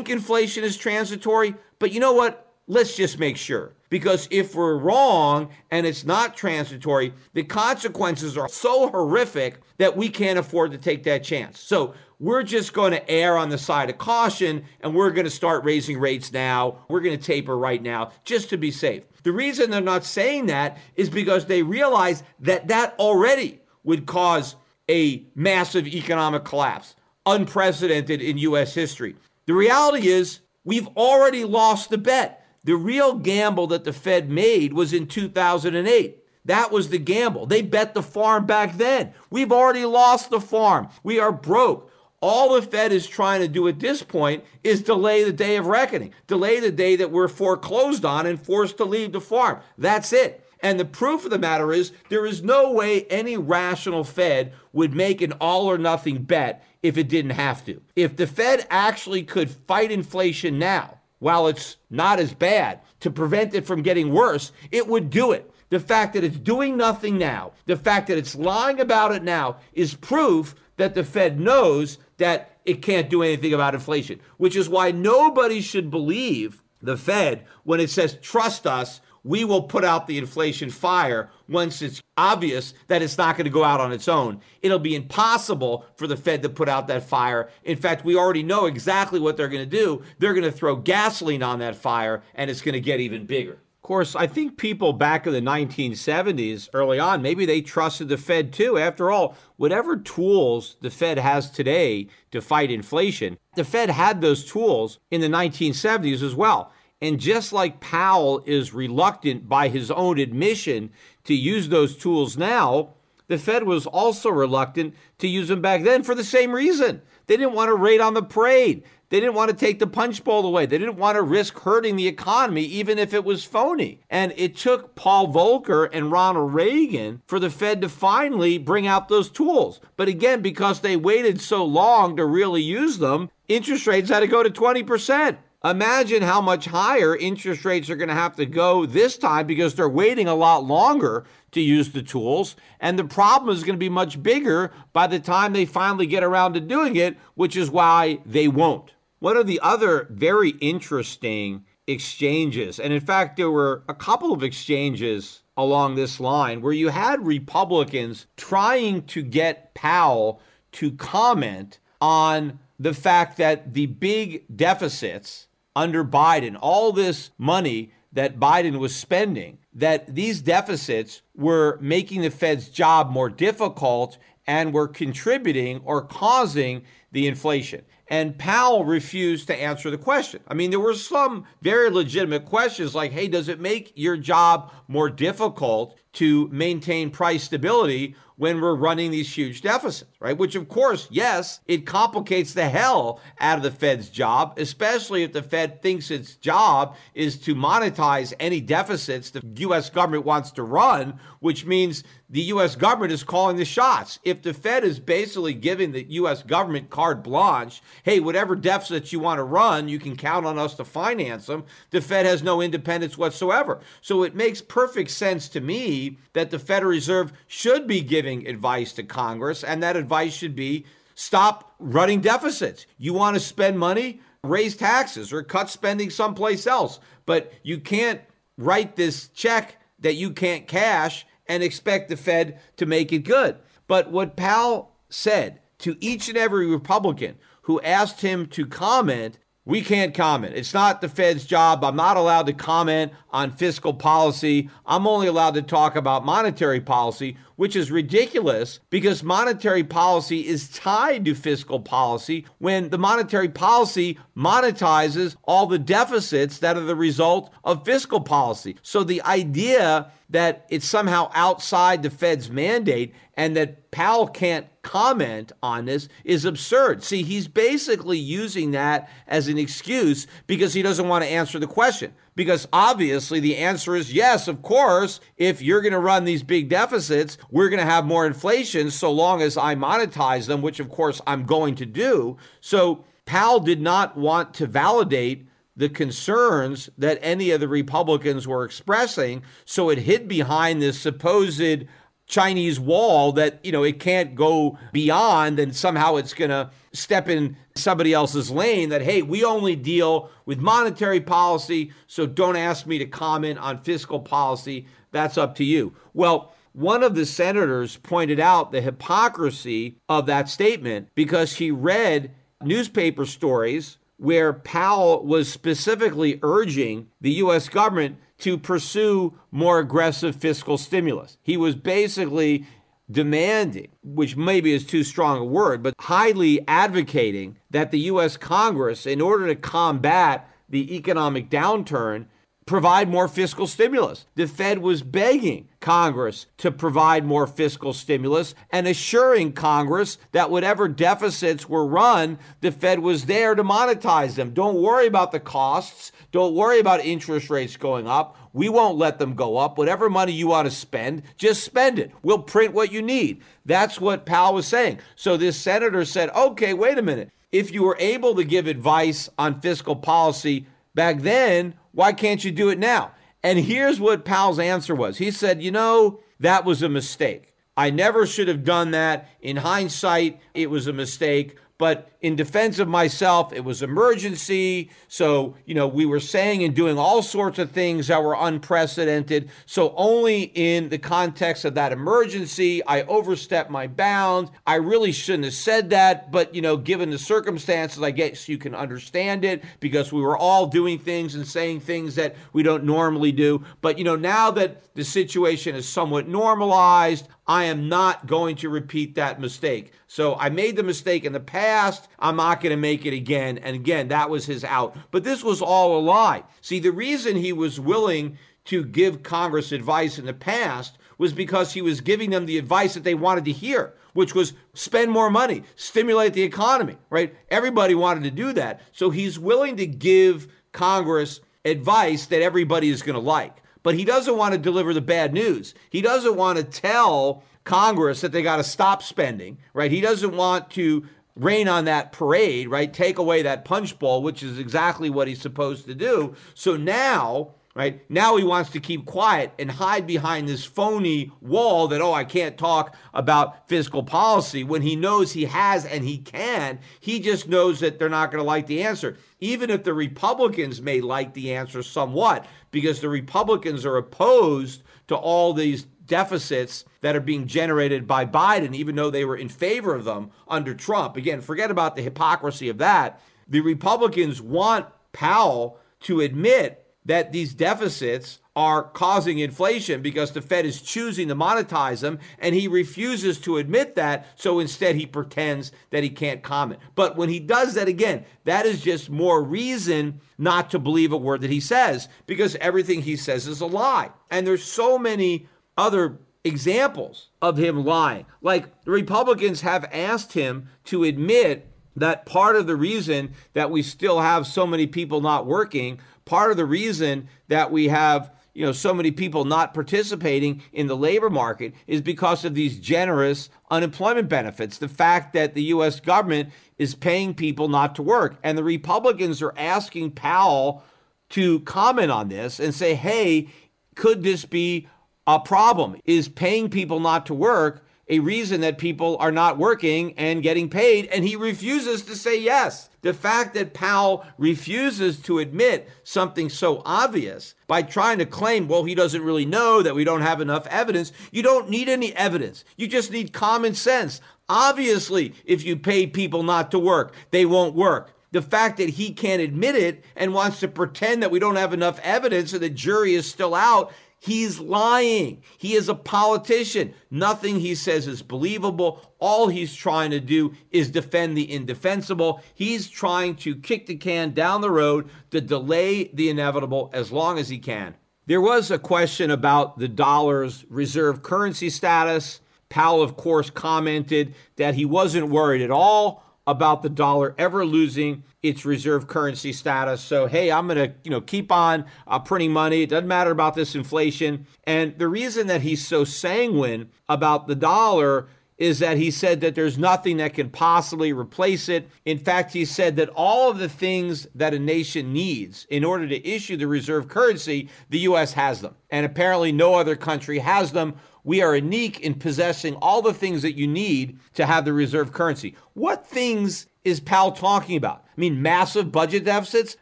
inflation is transitory, but you know what? Let's just make sure. Because if we're wrong and it's not transitory, the consequences are so horrific that we can't afford to take that chance. So we're just going to err on the side of caution, and we're going to start raising rates now. We're going to taper right now just to be safe. The reason they're not saying that is because they realize that that already would cause a massive economic collapse, unprecedented in U.S. history. The reality is we've already lost the bet. The real gamble that the Fed made was in 2008. That was the gamble. They bet the farm back then. We've already lost the farm. We are broke. All the Fed is trying to do at this point is delay the day of reckoning, delay the day that we're foreclosed on and forced to leave the farm. That's it. And the proof of the matter is there is no way any rational Fed would make an all or nothing bet if it didn't have to. If the Fed actually could fight inflation now, while it's not as bad, to prevent it from getting worse, it would do it. The fact that it's doing nothing now, the fact that it's lying about it now, is proof that the Fed knows that it can't do anything about inflation, which is why nobody should believe the Fed when it says, trust us, we will put out the inflation fire once it's obvious that it's not going to go out on its own. It'll be impossible for the Fed to put out that fire. In fact, we already know exactly what they're going to do. They're going to throw gasoline on that fire, and it's going to get even bigger. Of course, I think people back in the 1970s, early on, maybe they trusted the Fed too. After all, whatever tools the Fed has today to fight inflation, the Fed had those tools in the 1970s as well. And just like Powell is reluctant by his own admission to use those tools now, the Fed was also reluctant to use them back then for the same reason. They didn't want to rain on the parade. They didn't want to take the punch bowl away. They didn't want to risk hurting the economy, even if it was phony. And it took Paul Volcker and Ronald Reagan for the Fed to finally bring out those tools. But again, because they waited so long to really use them, interest rates had to go to 20%. Imagine how much higher interest rates are going to have to go this time because they're waiting a lot longer to use the tools. And the problem is going to be much bigger by the time they finally get around to doing it, which is why they won't. One of the other very interesting exchanges, and in fact, there were a couple of exchanges along this line where you had Republicans trying to get Powell to comment on the fact that the big deficits under Biden, all this money that Biden was spending, that these deficits were making the Fed's job more difficult and were contributing or causing the inflation. And Powell refused to answer the question. I mean, there were some very legitimate questions like, hey, does it make your job more difficult to maintain price stability when we're running these huge deficits, right? Which of course, yes, it complicates the hell out of the Fed's job, especially if the Fed thinks its job is to monetize any deficits the U.S. government wants to run, which means the U.S. government is calling the shots. If the Fed is basically giving the U.S. government carte blanche, hey, whatever deficits you want to run, you can count on us to finance them, the Fed has no independence whatsoever. So it makes perfect sense to me that the Federal Reserve should be giving advice to Congress, and that advice should be stop running deficits. You want to spend money, raise taxes or cut spending someplace else, but you can't write this check that you can't cash and expect the Fed to make it good. But what Powell said to each and every Republican who asked him to comment, we can't comment. It's not the Fed's job. I'm not allowed to comment on fiscal policy. I'm only allowed to talk about monetary policy, which is ridiculous because monetary policy is tied to fiscal policy when the monetary policy monetizes all the deficits that are the result of fiscal policy. So the idea that it's somehow outside the Fed's mandate and that Powell can't comment on this is absurd. See, he's basically using that as an excuse because he doesn't want to answer the question. Because obviously the answer is yes, of course, if you're going to run these big deficits, we're going to have more inflation so long as I monetize them, which of course I'm going to do. So Powell did not want to validate the concerns that any of the Republicans were expressing. So it hid behind this supposed Chinese wall that, you know, it can't go beyond and somehow it's going to step in somebody else's lane that, hey, we only deal with monetary policy, so don't ask me to comment on fiscal policy. That's up to you. Well, one of the senators pointed out the hypocrisy of that statement because he read newspaper stories where Powell was specifically urging the U.S. government to pursue more aggressive fiscal stimulus. He was basically demanding, which maybe is too strong a word, but highly advocating that the U.S. Congress, in order to combat the economic downturn, provide more fiscal stimulus. The Fed was begging Congress to provide more fiscal stimulus and assuring Congress that whatever deficits were run, the Fed was there to monetize them. Don't worry about the costs. Don't worry about interest rates going up. We won't let them go up. Whatever money you want to spend, just spend it. We'll print what you need. That's what Powell was saying. So this senator said, okay, wait a minute. If you were able to give advice on fiscal policy back then, why can't you do it now? And here's what Powell's answer was. He said, you know, that was a mistake. I never should have done that. In hindsight, it was a mistake. But in defense of myself, it was emergency. So, you know, we were saying and doing all sorts of things that were unprecedented. So only in the context of that emergency, I overstepped my bounds. I really shouldn't have said that. But, you know, given the circumstances, I guess you can understand it because we were all doing things and saying things that we don't normally do. But, you know, now that the situation is somewhat normalized, I am not going to repeat that mistake. So I made the mistake in the past. I'm not going to make it again. And again, that was his out. But this was all a lie. See, the reason he was willing to give Congress advice in the past was because he was giving them the advice that they wanted to hear, which was spend more money, stimulate the economy, right? Everybody wanted to do that. So he's willing to give Congress advice that everybody is going to like. But he doesn't want to deliver the bad news. He doesn't want to tell Congress that they got to stop spending, right? He doesn't want to rain on that parade, right? Take away that punch bowl, which is exactly what he's supposed to do. So now, right, now he wants to keep quiet and hide behind this phony wall that, oh, I can't talk about fiscal policy when he knows he has and he can. He just knows that they're not going to like the answer, even if the Republicans may like the answer somewhat, because the Republicans are opposed to all these deficits that are being generated by Biden, even though they were in favor of them under Trump. Again, forget about the hypocrisy of that. The Republicans want Powell to admit that these deficits are causing inflation because the Fed is choosing to monetize them, and he refuses to admit that, so instead he pretends that he can't comment. But when he does that again, that is just more reason not to believe a word that he says, because everything he says is a lie. And there's so many other examples of him lying. Like, the Republicans have asked him to admit that part of the reason that we still have so many people not working, part of the reason that we have, you know, so many people not participating in the labor market is because of these generous unemployment benefits. The fact that the U.S. government is paying people not to work. And the Republicans are asking Powell to comment on this and say, hey, could this be a problem? Is paying people not to work a reason that people are not working and getting paid? And he refuses to say yes. The fact that Powell refuses to admit something so obvious by trying to claim, well, he doesn't really know, that we don't have enough evidence. You don't need any evidence. You just need common sense. Obviously, if you pay people not to work, they won't work. The fact that he can't admit it and wants to pretend that we don't have enough evidence and the jury is still out, he's lying. He is a politician. Nothing he says is believable. All he's trying to do is defend the indefensible. He's trying to kick the can down the road to delay the inevitable as long as he can. There was a question about the dollar's reserve currency status. Powell, of course, commented that he wasn't worried at all about the dollar ever losing its reserve currency status. So, hey, I'm going to, keep on printing money. It doesn't matter about this inflation. And the reason that he's so sanguine about the dollar is that he said that there's nothing that can possibly replace it. In fact, he said that all of the things that a nation needs in order to issue the reserve currency, the U.S. has them. And apparently no other country has them. We are unique in possessing all the things that you need to have the reserve currency. What things is Powell talking about? I mean, massive budget deficits,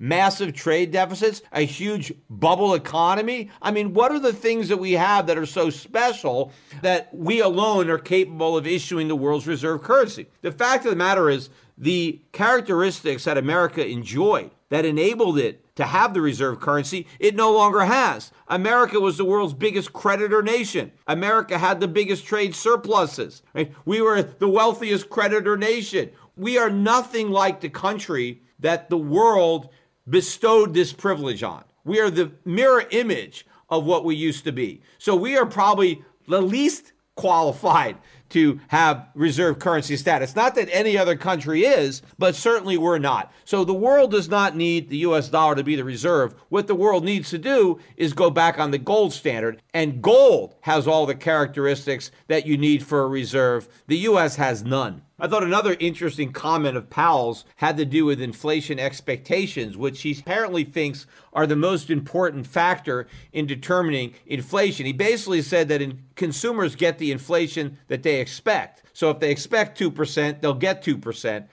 massive trade deficits, a huge bubble economy. I mean, what are the things that we have that are so special that we alone are capable of issuing the world's reserve currency? The fact of the matter is, the characteristics that America enjoyed that enabled it to have the reserve currency, it no longer has. America was the world's biggest creditor nation. America had the biggest trade surpluses. Right? We were the wealthiest creditor nation. We are nothing like the country that the world bestowed this privilege on. We are the mirror image of what we used to be. So we are probably the least qualified to have reserve currency status. Not that any other country is, but certainly we're not. So the world does not need the US dollar to be the reserve. What the world needs to do is go back on the gold standard, and gold has all the characteristics that you need for a reserve. The US has none. I thought another interesting comment of Powell's had to do with inflation expectations, which he apparently thinks are the most important factor in determining inflation. He basically said that consumers get the inflation that they expect. So if they expect 2%, they'll get 2%.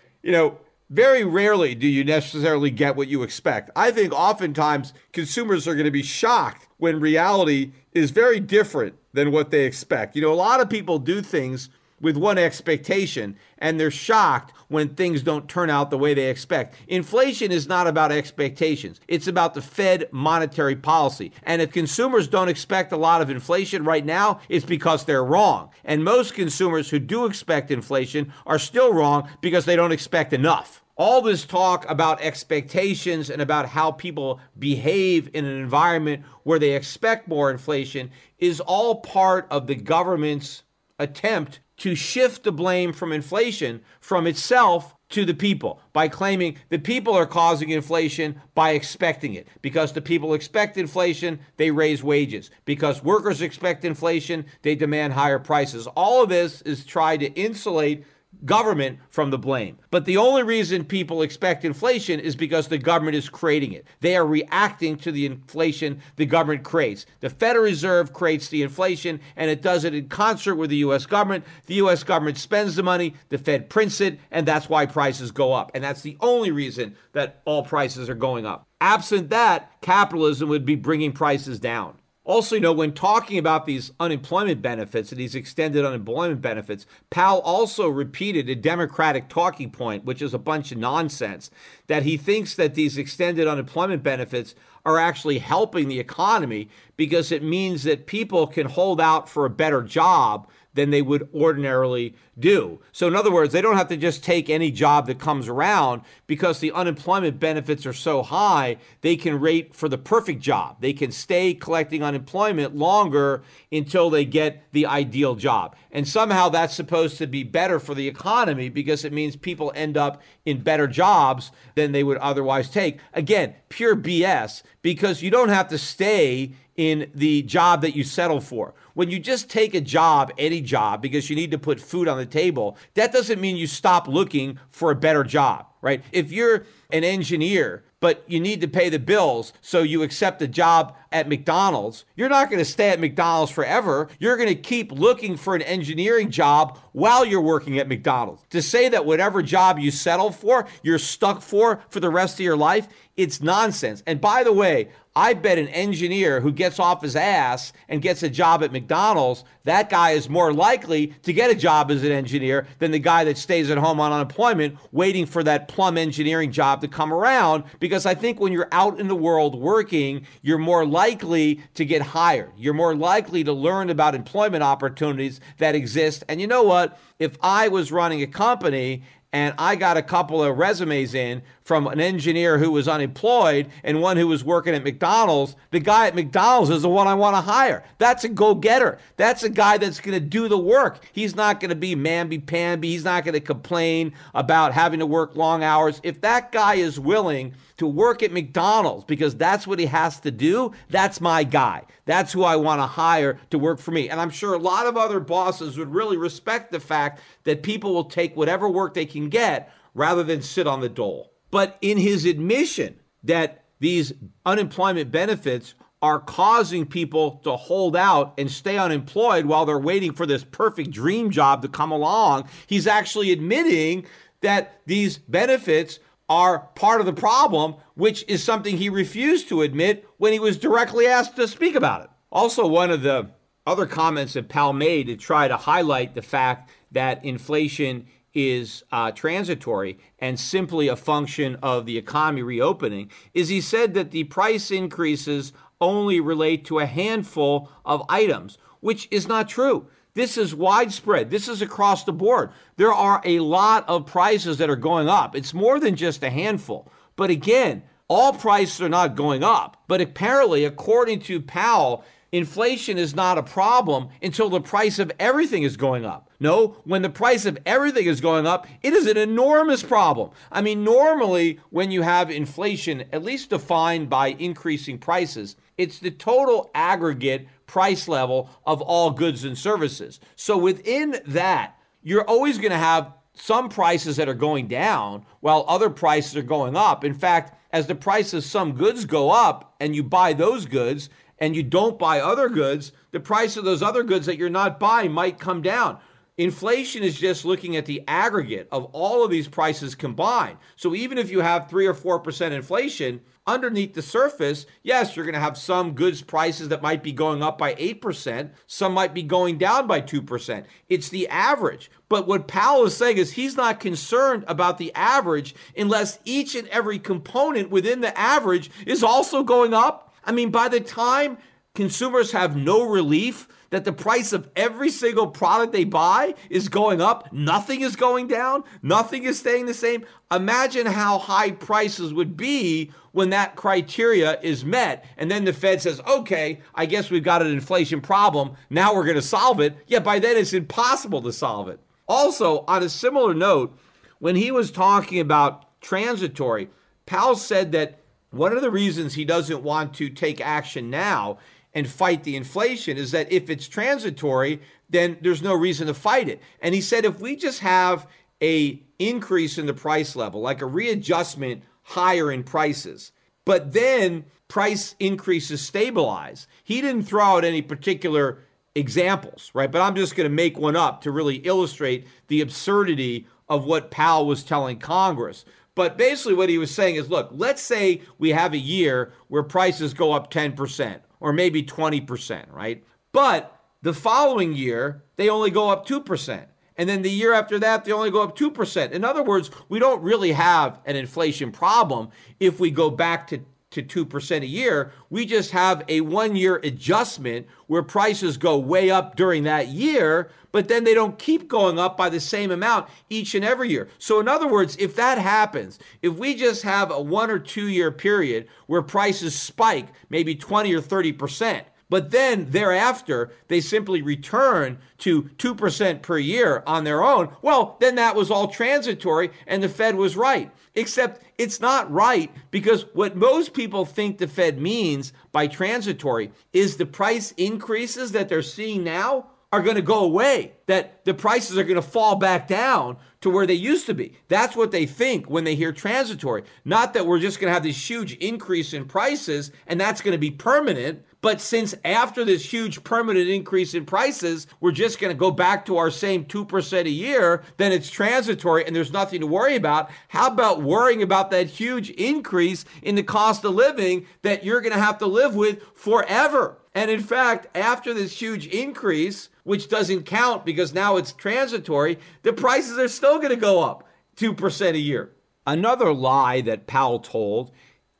Very rarely do you necessarily get what you expect. I think oftentimes consumers are going to be shocked when reality is very different than what they expect. A lot of people do things with one expectation, and they're shocked when things don't turn out the way they expect. Inflation is not about expectations. It's about the Fed monetary policy. And if consumers don't expect a lot of inflation right now, it's because they're wrong. And most consumers who do expect inflation are still wrong because they don't expect enough. All this talk about expectations and about how people behave in an environment where they expect more inflation is all part of the government's attempt to shift the blame from inflation from itself to the people by claiming the people are causing inflation by expecting it. Because the people expect inflation, they raise wages. Because workers expect inflation, they demand higher prices. All of this is tried to insulate government from the blame. But the only reason people expect inflation is because the government is creating it. They are reacting to the inflation the government creates. The Federal Reserve creates the inflation, and it does it in concert with the U.S. government. The U.S. government spends the money, the Fed prints it, and that's why prices go up. And that's the only reason that all prices are going up. Absent that, capitalism would be bringing prices down. Also, when talking about these unemployment benefits and these extended unemployment benefits, Powell also repeated a Democratic talking point, which is a bunch of nonsense, that he thinks that these extended unemployment benefits are actually helping the economy because it means that people can hold out for a better job than they would ordinarily do. So in other words, they don't have to just take any job that comes around because the unemployment benefits are so high, they can rate for the perfect job. They can stay collecting unemployment longer until they get the ideal job. And somehow that's supposed to be better for the economy because it means people end up in better jobs than they would otherwise take. Again, pure BS, because you don't have to stay in the job that you settle for. When you just take a job, any job, because you need to put food on the table, that doesn't mean you stop looking for a better job, right? If you're an engineer, but you need to pay the bills, so you accept a job at McDonald's, you're not going to stay at McDonald's forever. You're going to keep looking for an engineering job while you're working at McDonald's. To say that whatever job you settle for, you're stuck for the rest of your life, it's nonsense. And by the way, I bet an engineer who gets off his ass and gets a job at McDonald's, that guy is more likely to get a job as an engineer than the guy that stays at home on unemployment waiting for that plum engineering job to come around, because I think when you're out in the world working, you're more likely to get hired. You're more likely to learn about employment opportunities that exist. And you know what? If I was running a company and I got a couple of resumes in from an engineer who was unemployed and one who was working at McDonald's, the guy at McDonald's is the one I want to hire. That's a go-getter. That's a guy that's going to do the work. He's not going to be mamby-pamby. He's not going to complain about having to work long hours. If that guy is willing to work at McDonald's because that's what he has to do, that's my guy. That's who I want to hire to work for me. And I'm sure a lot of other bosses would really respect the fact that people will take whatever work they can get rather than sit on the dole. But in his admission that these unemployment benefits are causing people to hold out and stay unemployed while they're waiting for this perfect dream job to come along, he's actually admitting that these benefits are part of the problem, which is something he refused to admit when he was directly asked to speak about it. Also, one of the other comments that Powell made to try to highlight the fact that inflation is transitory and simply a function of the economy reopening is he said that the price increases only relate to a handful of items, which is not true. This is widespread. This is across the board. There are a lot of prices that are going up. It's more than just a handful. But again, all prices are not going up. But apparently, according to Powell, inflation is not a problem until the price of everything is going up. No, when the price of everything is going up, it is an enormous problem. I mean, normally when you have inflation, at least defined by increasing prices, it's the total aggregate price level of all goods and services. So within that, you're always going to have some prices that are going down while other prices are going up. In fact, as the price of some goods go up and you buy those goods and you don't buy other goods, the price of those other goods that you're not buying might come down. Inflation is just looking at the aggregate of all of these prices combined. So even if you have 3 or 4% inflation, underneath the surface, yes, you're going to have some goods prices that might be going up by 8%. Some might be going down by 2%. It's the average. But what Powell is saying is he's not concerned about the average unless each and every component within the average is also going up. I mean, by the time consumers have no relief that the price of every single product they buy is going up, nothing is going down, nothing is staying the same. Imagine how high prices would be when that criteria is met. And then the Fed says, okay, I guess we've got an inflation problem. Now we're going to solve it. Yeah, by then it's impossible to solve it. Also, on a similar note, when he was talking about transitory, Powell said that one of the reasons he doesn't want to take action now and fight the inflation is that if it's transitory, then there's no reason to fight it. And he said, if we just have a increase in the price level, like a readjustment higher in prices, but then price increases stabilize. He didn't throw out any particular examples, right? But I'm just going to make one up to really illustrate the absurdity of what Powell was telling Congress. But basically what he was saying is, look, let's say we have a year where prices go up 10%. Or maybe 20%, right? But the following year, they only go up 2%. And then the year after that, they only go up 2%. In other words, we don't really have an inflation problem if we go back to to 2% a year. We just have a one-year adjustment where prices go way up during that year, but then they don't keep going up by the same amount each and every year. So in other words, if that happens, if we just have a 1 or 2 year period where prices spike maybe 20 or 30%, but then thereafter, they simply return to 2% per year on their own, well, then that was all transitory and the Fed was right. Except it's not right, because what most people think the Fed means by transitory is the price increases that they're seeing now are going to go away, that the prices are going to fall back down to where they used to be. That's what they think when they hear transitory. Not that we're just going to have this huge increase in prices and that's going to be permanent, but since after this huge permanent increase in prices, we're just going to go back to our same 2% a year, then it's transitory and there's nothing to worry about. How about worrying about that huge increase in the cost of living that you're going to have to live with forever? And in fact, after this huge increase, which doesn't count because now it's transitory, the prices are still going to go up 2% a year. Another lie that Powell told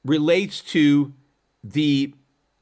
relates to the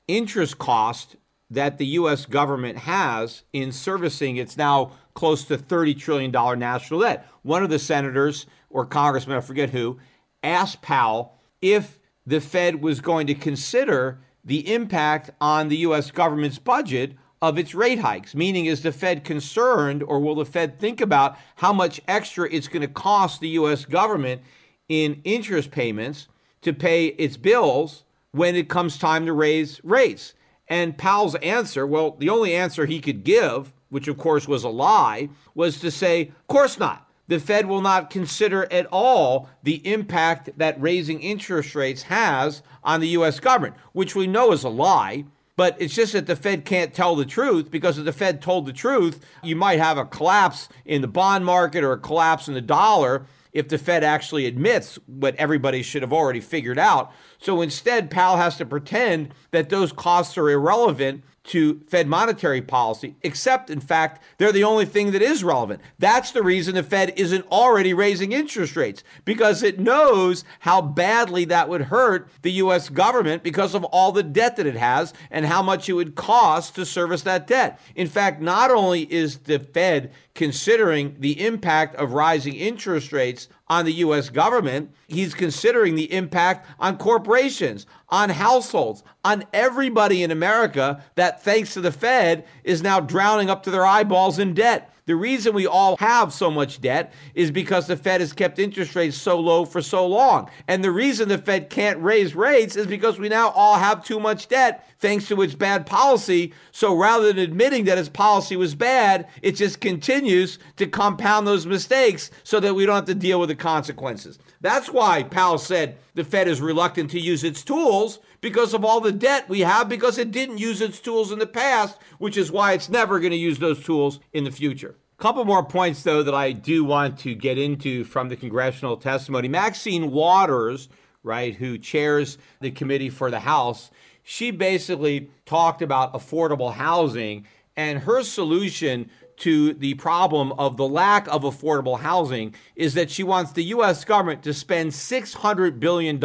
interest cost that the U.S. government has in servicing its now close to $30 trillion national debt. One of the senators or congressmen, I forget who, asked Powell if the Fed was going to consider the impact on the U.S. government's budget of its rate hikes, meaning is the Fed concerned, or will the Fed think about how much extra it's going to cost the U.S. government in interest payments to pay its bills when it comes time to raise rates? And Powell's answer, well, the only answer he could give, which of course was a lie, was to say, of course not. The Fed will not consider at all the impact that raising interest rates has on the U.S. government, which we know is a lie, but it's just that the Fed can't tell the truth, because if the Fed told the truth, you might have a collapse in the bond market or a collapse in the dollar if the Fed actually admits what everybody should have already figured out. So instead, Powell has to pretend that those costs are irrelevant to Fed monetary policy, except in fact, they're the only thing that is relevant. That's the reason the Fed isn't already raising interest rates, because it knows how badly that would hurt the US government because of all the debt that it has and how much it would cost to service that debt. In fact, not only is the Fed considering the impact of rising interest rates on the U.S. government, he's considering the impact on corporations, on households, on everybody in America that, thanks to the Fed, is now drowning up to their eyeballs in debt. The reason we all have so much debt is because the Fed has kept interest rates so low for so long. And the reason the Fed can't raise rates is because we now all have too much debt thanks to its bad policy. So rather than admitting that its policy was bad, it just continues to compound those mistakes so that we don't have to deal with the consequences. That's why Powell said the Fed is reluctant to use its tools, because of all the debt we have, because it didn't use its tools in the past, which is why it's never going to use those tools in the future. A couple more points, though, that I do want to get into from the congressional testimony. Maxine Waters, right, who chairs the committee for the House, she basically talked about affordable housing and her solution to the problem of the lack of affordable housing is that she wants the U.S. government to spend $600 billion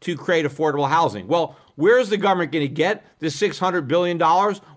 to create affordable housing. Well, where's the government going to get the $600 billion?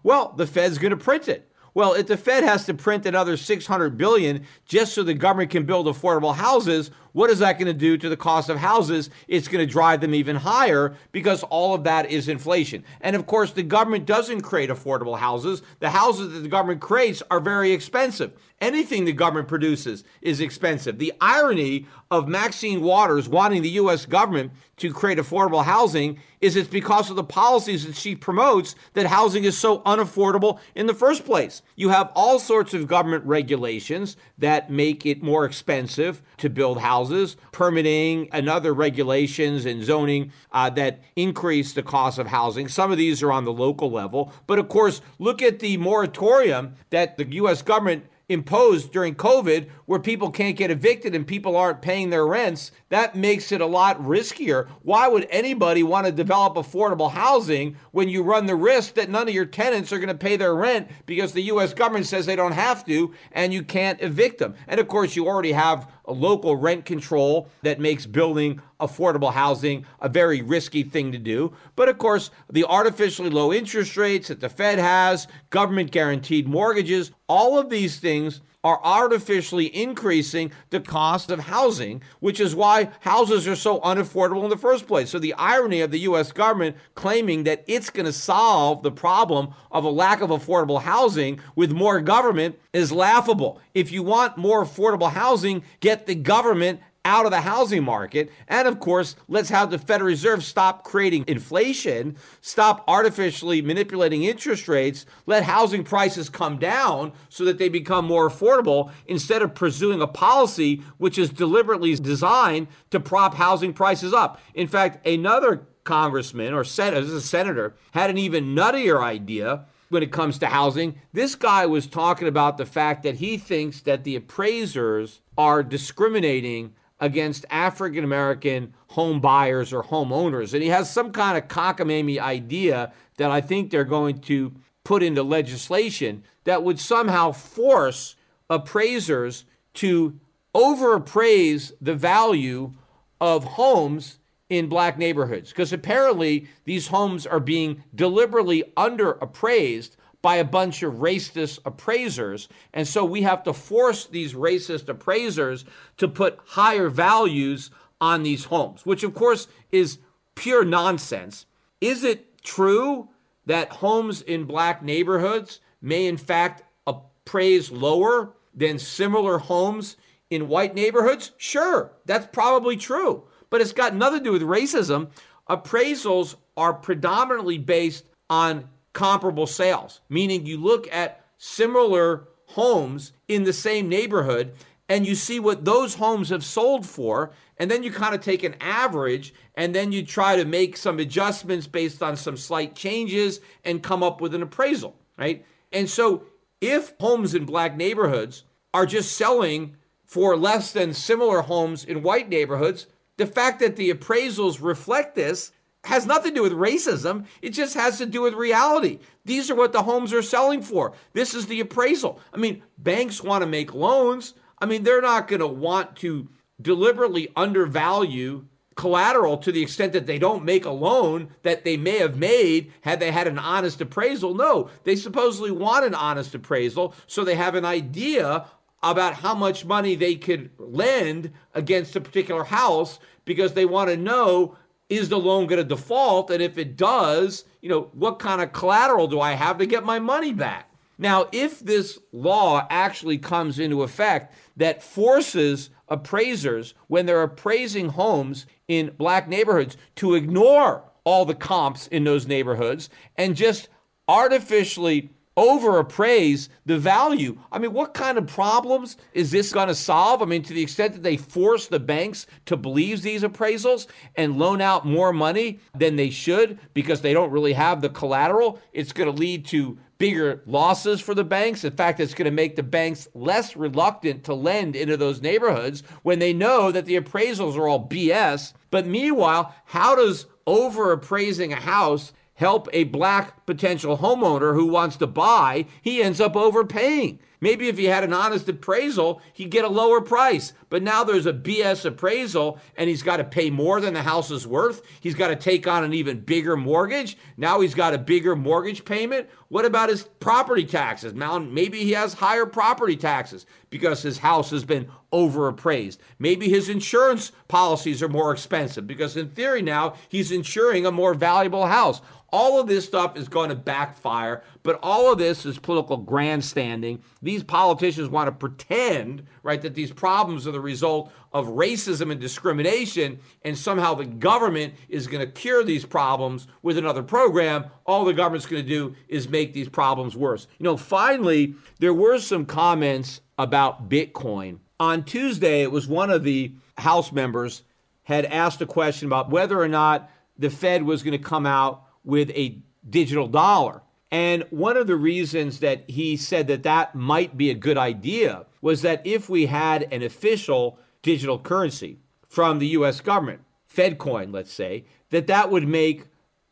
Well, the Fed's going to print it. Well, if the Fed has to print another $600 billion just so the government can build affordable houses, what is that going to do to the cost of houses? It's going to drive them even higher, because all of that is inflation. And of course, the government doesn't create affordable houses. The houses that the government creates are very expensive. Anything the government produces is expensive. The irony of Maxine Waters wanting the U.S. government to create affordable housing is it's because of the policies that she promotes that housing is so unaffordable in the first place. You have all sorts of government regulations that make it more expensive to build houses. Permitting and other regulations and zoning that increase the cost of housing. Some of these are on the local level. But of course, look at the moratorium that the U.S. government imposed during COVID, where people can't get evicted and people aren't paying their rents. That makes it a lot riskier. Why would anybody want to develop affordable housing when you run the risk that none of your tenants are going to pay their rent because the U.S. government says they don't have to and you can't evict them? And of course, you already have a local rent control that makes building affordable housing a very risky thing to do. But of course, the artificially low interest rates that the Fed has, government guaranteed mortgages, all of these things are artificially increasing the cost of housing, which is why houses are so unaffordable in the first place. So the irony of the U.S. government claiming that it's going to solve the problem of a lack of affordable housing with more government is laughable. If you want more affordable housing, get the government out of the housing market. And of course, let's have the Federal Reserve stop creating inflation, stop artificially manipulating interest rates, let housing prices come down so that they become more affordable instead of pursuing a policy which is deliberately designed to prop housing prices up. In fact, another congressman or senator had an even nuttier idea when it comes to housing. This guy was talking about the fact that he thinks that the appraisers are discriminating against African-American home buyers or homeowners. And he has some kind of cockamamie idea that I think they're going to put into legislation that would somehow force appraisers to overappraise the value of homes in black neighborhoods. Because apparently these homes are being deliberately underappraised by a bunch of racist appraisers. And so we have to force these racist appraisers to put higher values on these homes, which of course is pure nonsense. Is it true that homes in black neighborhoods may in fact appraise lower than similar homes in white neighborhoods? Sure, that's probably true, but it's got nothing to do with racism. Appraisals are predominantly based on comparable sales, meaning you look at similar homes in the same neighborhood and you see what those homes have sold for, and then you kind of take an average and then you try to make some adjustments based on some slight changes and come up with an appraisal, right? And so if homes in black neighborhoods are just selling for less than similar homes in white neighborhoods, the fact that the appraisals reflect this has nothing to do with racism. It just has to do with reality. These are what the homes are selling for. This is the appraisal. I mean, banks want to make loans. I mean, they're not going to want to deliberately undervalue collateral to the extent that they don't make a loan that they may have made had they had an honest appraisal. No, they supposedly want an honest appraisal, so they have an idea about how much money they could lend against a particular house because they want to know, is the loan going to default? And if it does, you know, what kind of collateral do I have to get my money back? Now, if this law actually comes into effect that forces appraisers, when they're appraising homes in black neighborhoods, to ignore all the comps in those neighborhoods and just artificially overappraise the value. I mean, what kind of problems is this going to solve? I mean, to the extent that they force the banks to believe these appraisals and loan out more money than they should because they don't really have the collateral, it's going to lead to bigger losses for the banks. In fact, it's going to make the banks less reluctant to lend into those neighborhoods when they know that the appraisals are all BS. But meanwhile, how does overappraising a house help a black potential homeowner who wants to buy? He ends up overpaying. Maybe if he had an honest appraisal, he'd get a lower price. But now there's a BS appraisal and he's got to pay more than the house is worth. He's got to take on an even bigger mortgage. Now he's got a bigger mortgage payment. What about his property taxes? Now maybe he has higher property taxes because his house has been overappraised. Maybe his insurance policies are more expensive because in theory now he's insuring a more valuable house. All of this stuff is going to backfire, but all of this is political grandstanding. These politicians want to pretend, right, that these problems are the result of racism and discrimination, and somehow the government is going to cure these problems with another program. All the government's going to do is make these problems worse. You know, finally, there were some comments about Bitcoin. On Tuesday, it was one of the House members had asked a question about whether or not the Fed was going to come out with a digital dollar. And one of the reasons that he said that that might be a good idea was that if we had an official digital currency from the US government, FedCoin, let's say, that would make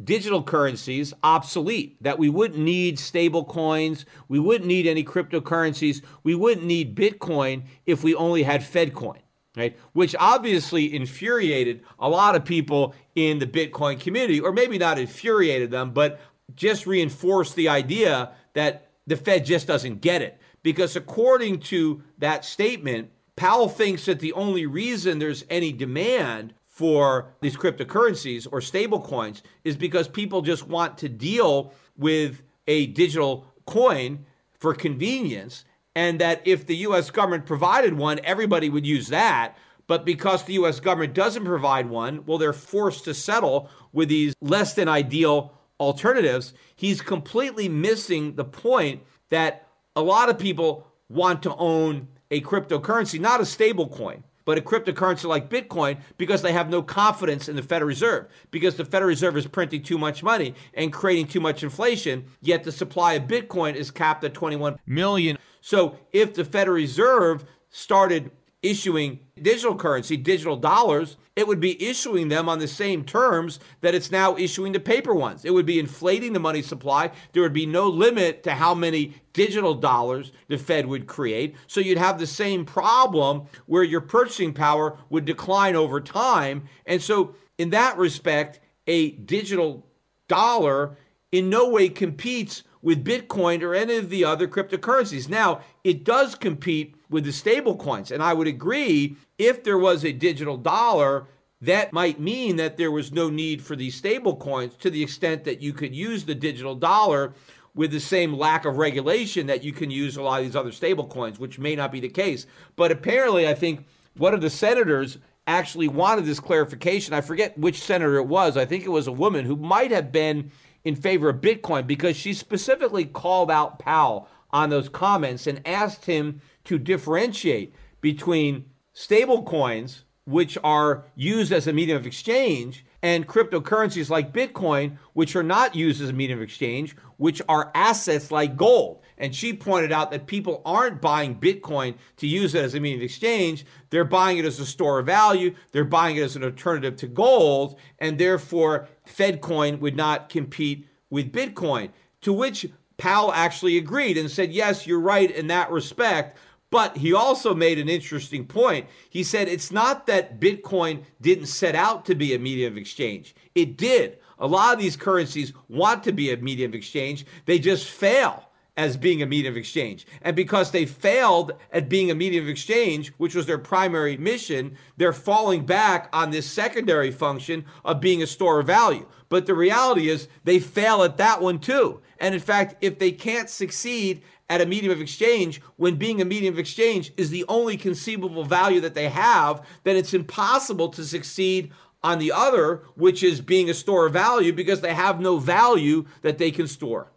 digital currencies obsolete, that we wouldn't need stable coins, we wouldn't need any cryptocurrencies, we wouldn't need Bitcoin if we only had FedCoin. right? Which obviously infuriated a lot of people in the Bitcoin community, or maybe not infuriated them, but just reinforced the idea that the Fed just doesn't get it. Because according to that statement, Powell thinks that the only reason there's any demand for these cryptocurrencies or stable coins is because people just want to deal with a digital coin for convenience, and that if the U.S. government provided one, everybody would use that. But because the U.S. government doesn't provide one, well, they're forced to settle with these less than ideal alternatives. He's completely missing the point that a lot of people want to own a cryptocurrency, not a stable coin, but a cryptocurrency like Bitcoin, because they have no confidence in the Federal Reserve, because the Federal Reserve is printing too much money and creating too much inflation, yet the supply of Bitcoin is capped at 21 million. So if the Federal Reserve started issuing digital currency, digital dollars, it would be issuing them on the same terms that it's now issuing the paper ones. It would be inflating the money supply. There would be no limit to how many digital dollars the Fed would create. So you'd have the same problem where your purchasing power would decline over time. And so in that respect, a digital dollar in no way competes with Bitcoin or any of the other cryptocurrencies. Now, it does compete with the stable coins. And I would agree, if there was a digital dollar, that might mean that there was no need for these stable coins, to the extent that you could use the digital dollar with the same lack of regulation that you can use a lot of these other stable coins, which may not be the case. But apparently, I think one of the senators actually wanted this clarification. I forget which senator it was. I think it was a woman who might have been in favor of Bitcoin, because she specifically called out Powell on those comments and asked him to differentiate between stable coins, which are used as a medium of exchange, and cryptocurrencies like Bitcoin, which are not used as a medium of exchange, which are assets like gold. And she pointed out that people aren't buying Bitcoin to use it as a medium of exchange. They're buying it as a store of value. They're buying it as an alternative to gold. And therefore, FedCoin would not compete with Bitcoin, to which Powell actually agreed and said, yes, you're right in that respect. But he also made an interesting point. He said, it's not that Bitcoin didn't set out to be a medium of exchange. It did. A lot of these currencies want to be a medium of exchange. They just fail as being a medium of exchange. And because they failed at being a medium of exchange, which was their primary mission, they're falling back on this secondary function of being a store of value. But the reality is they fail at that one too. And in fact, if they can't succeed at a medium of exchange, when being a medium of exchange is the only conceivable value that they have, then it's impossible to succeed on the other, which is being a store of value, because they have no value that they can store.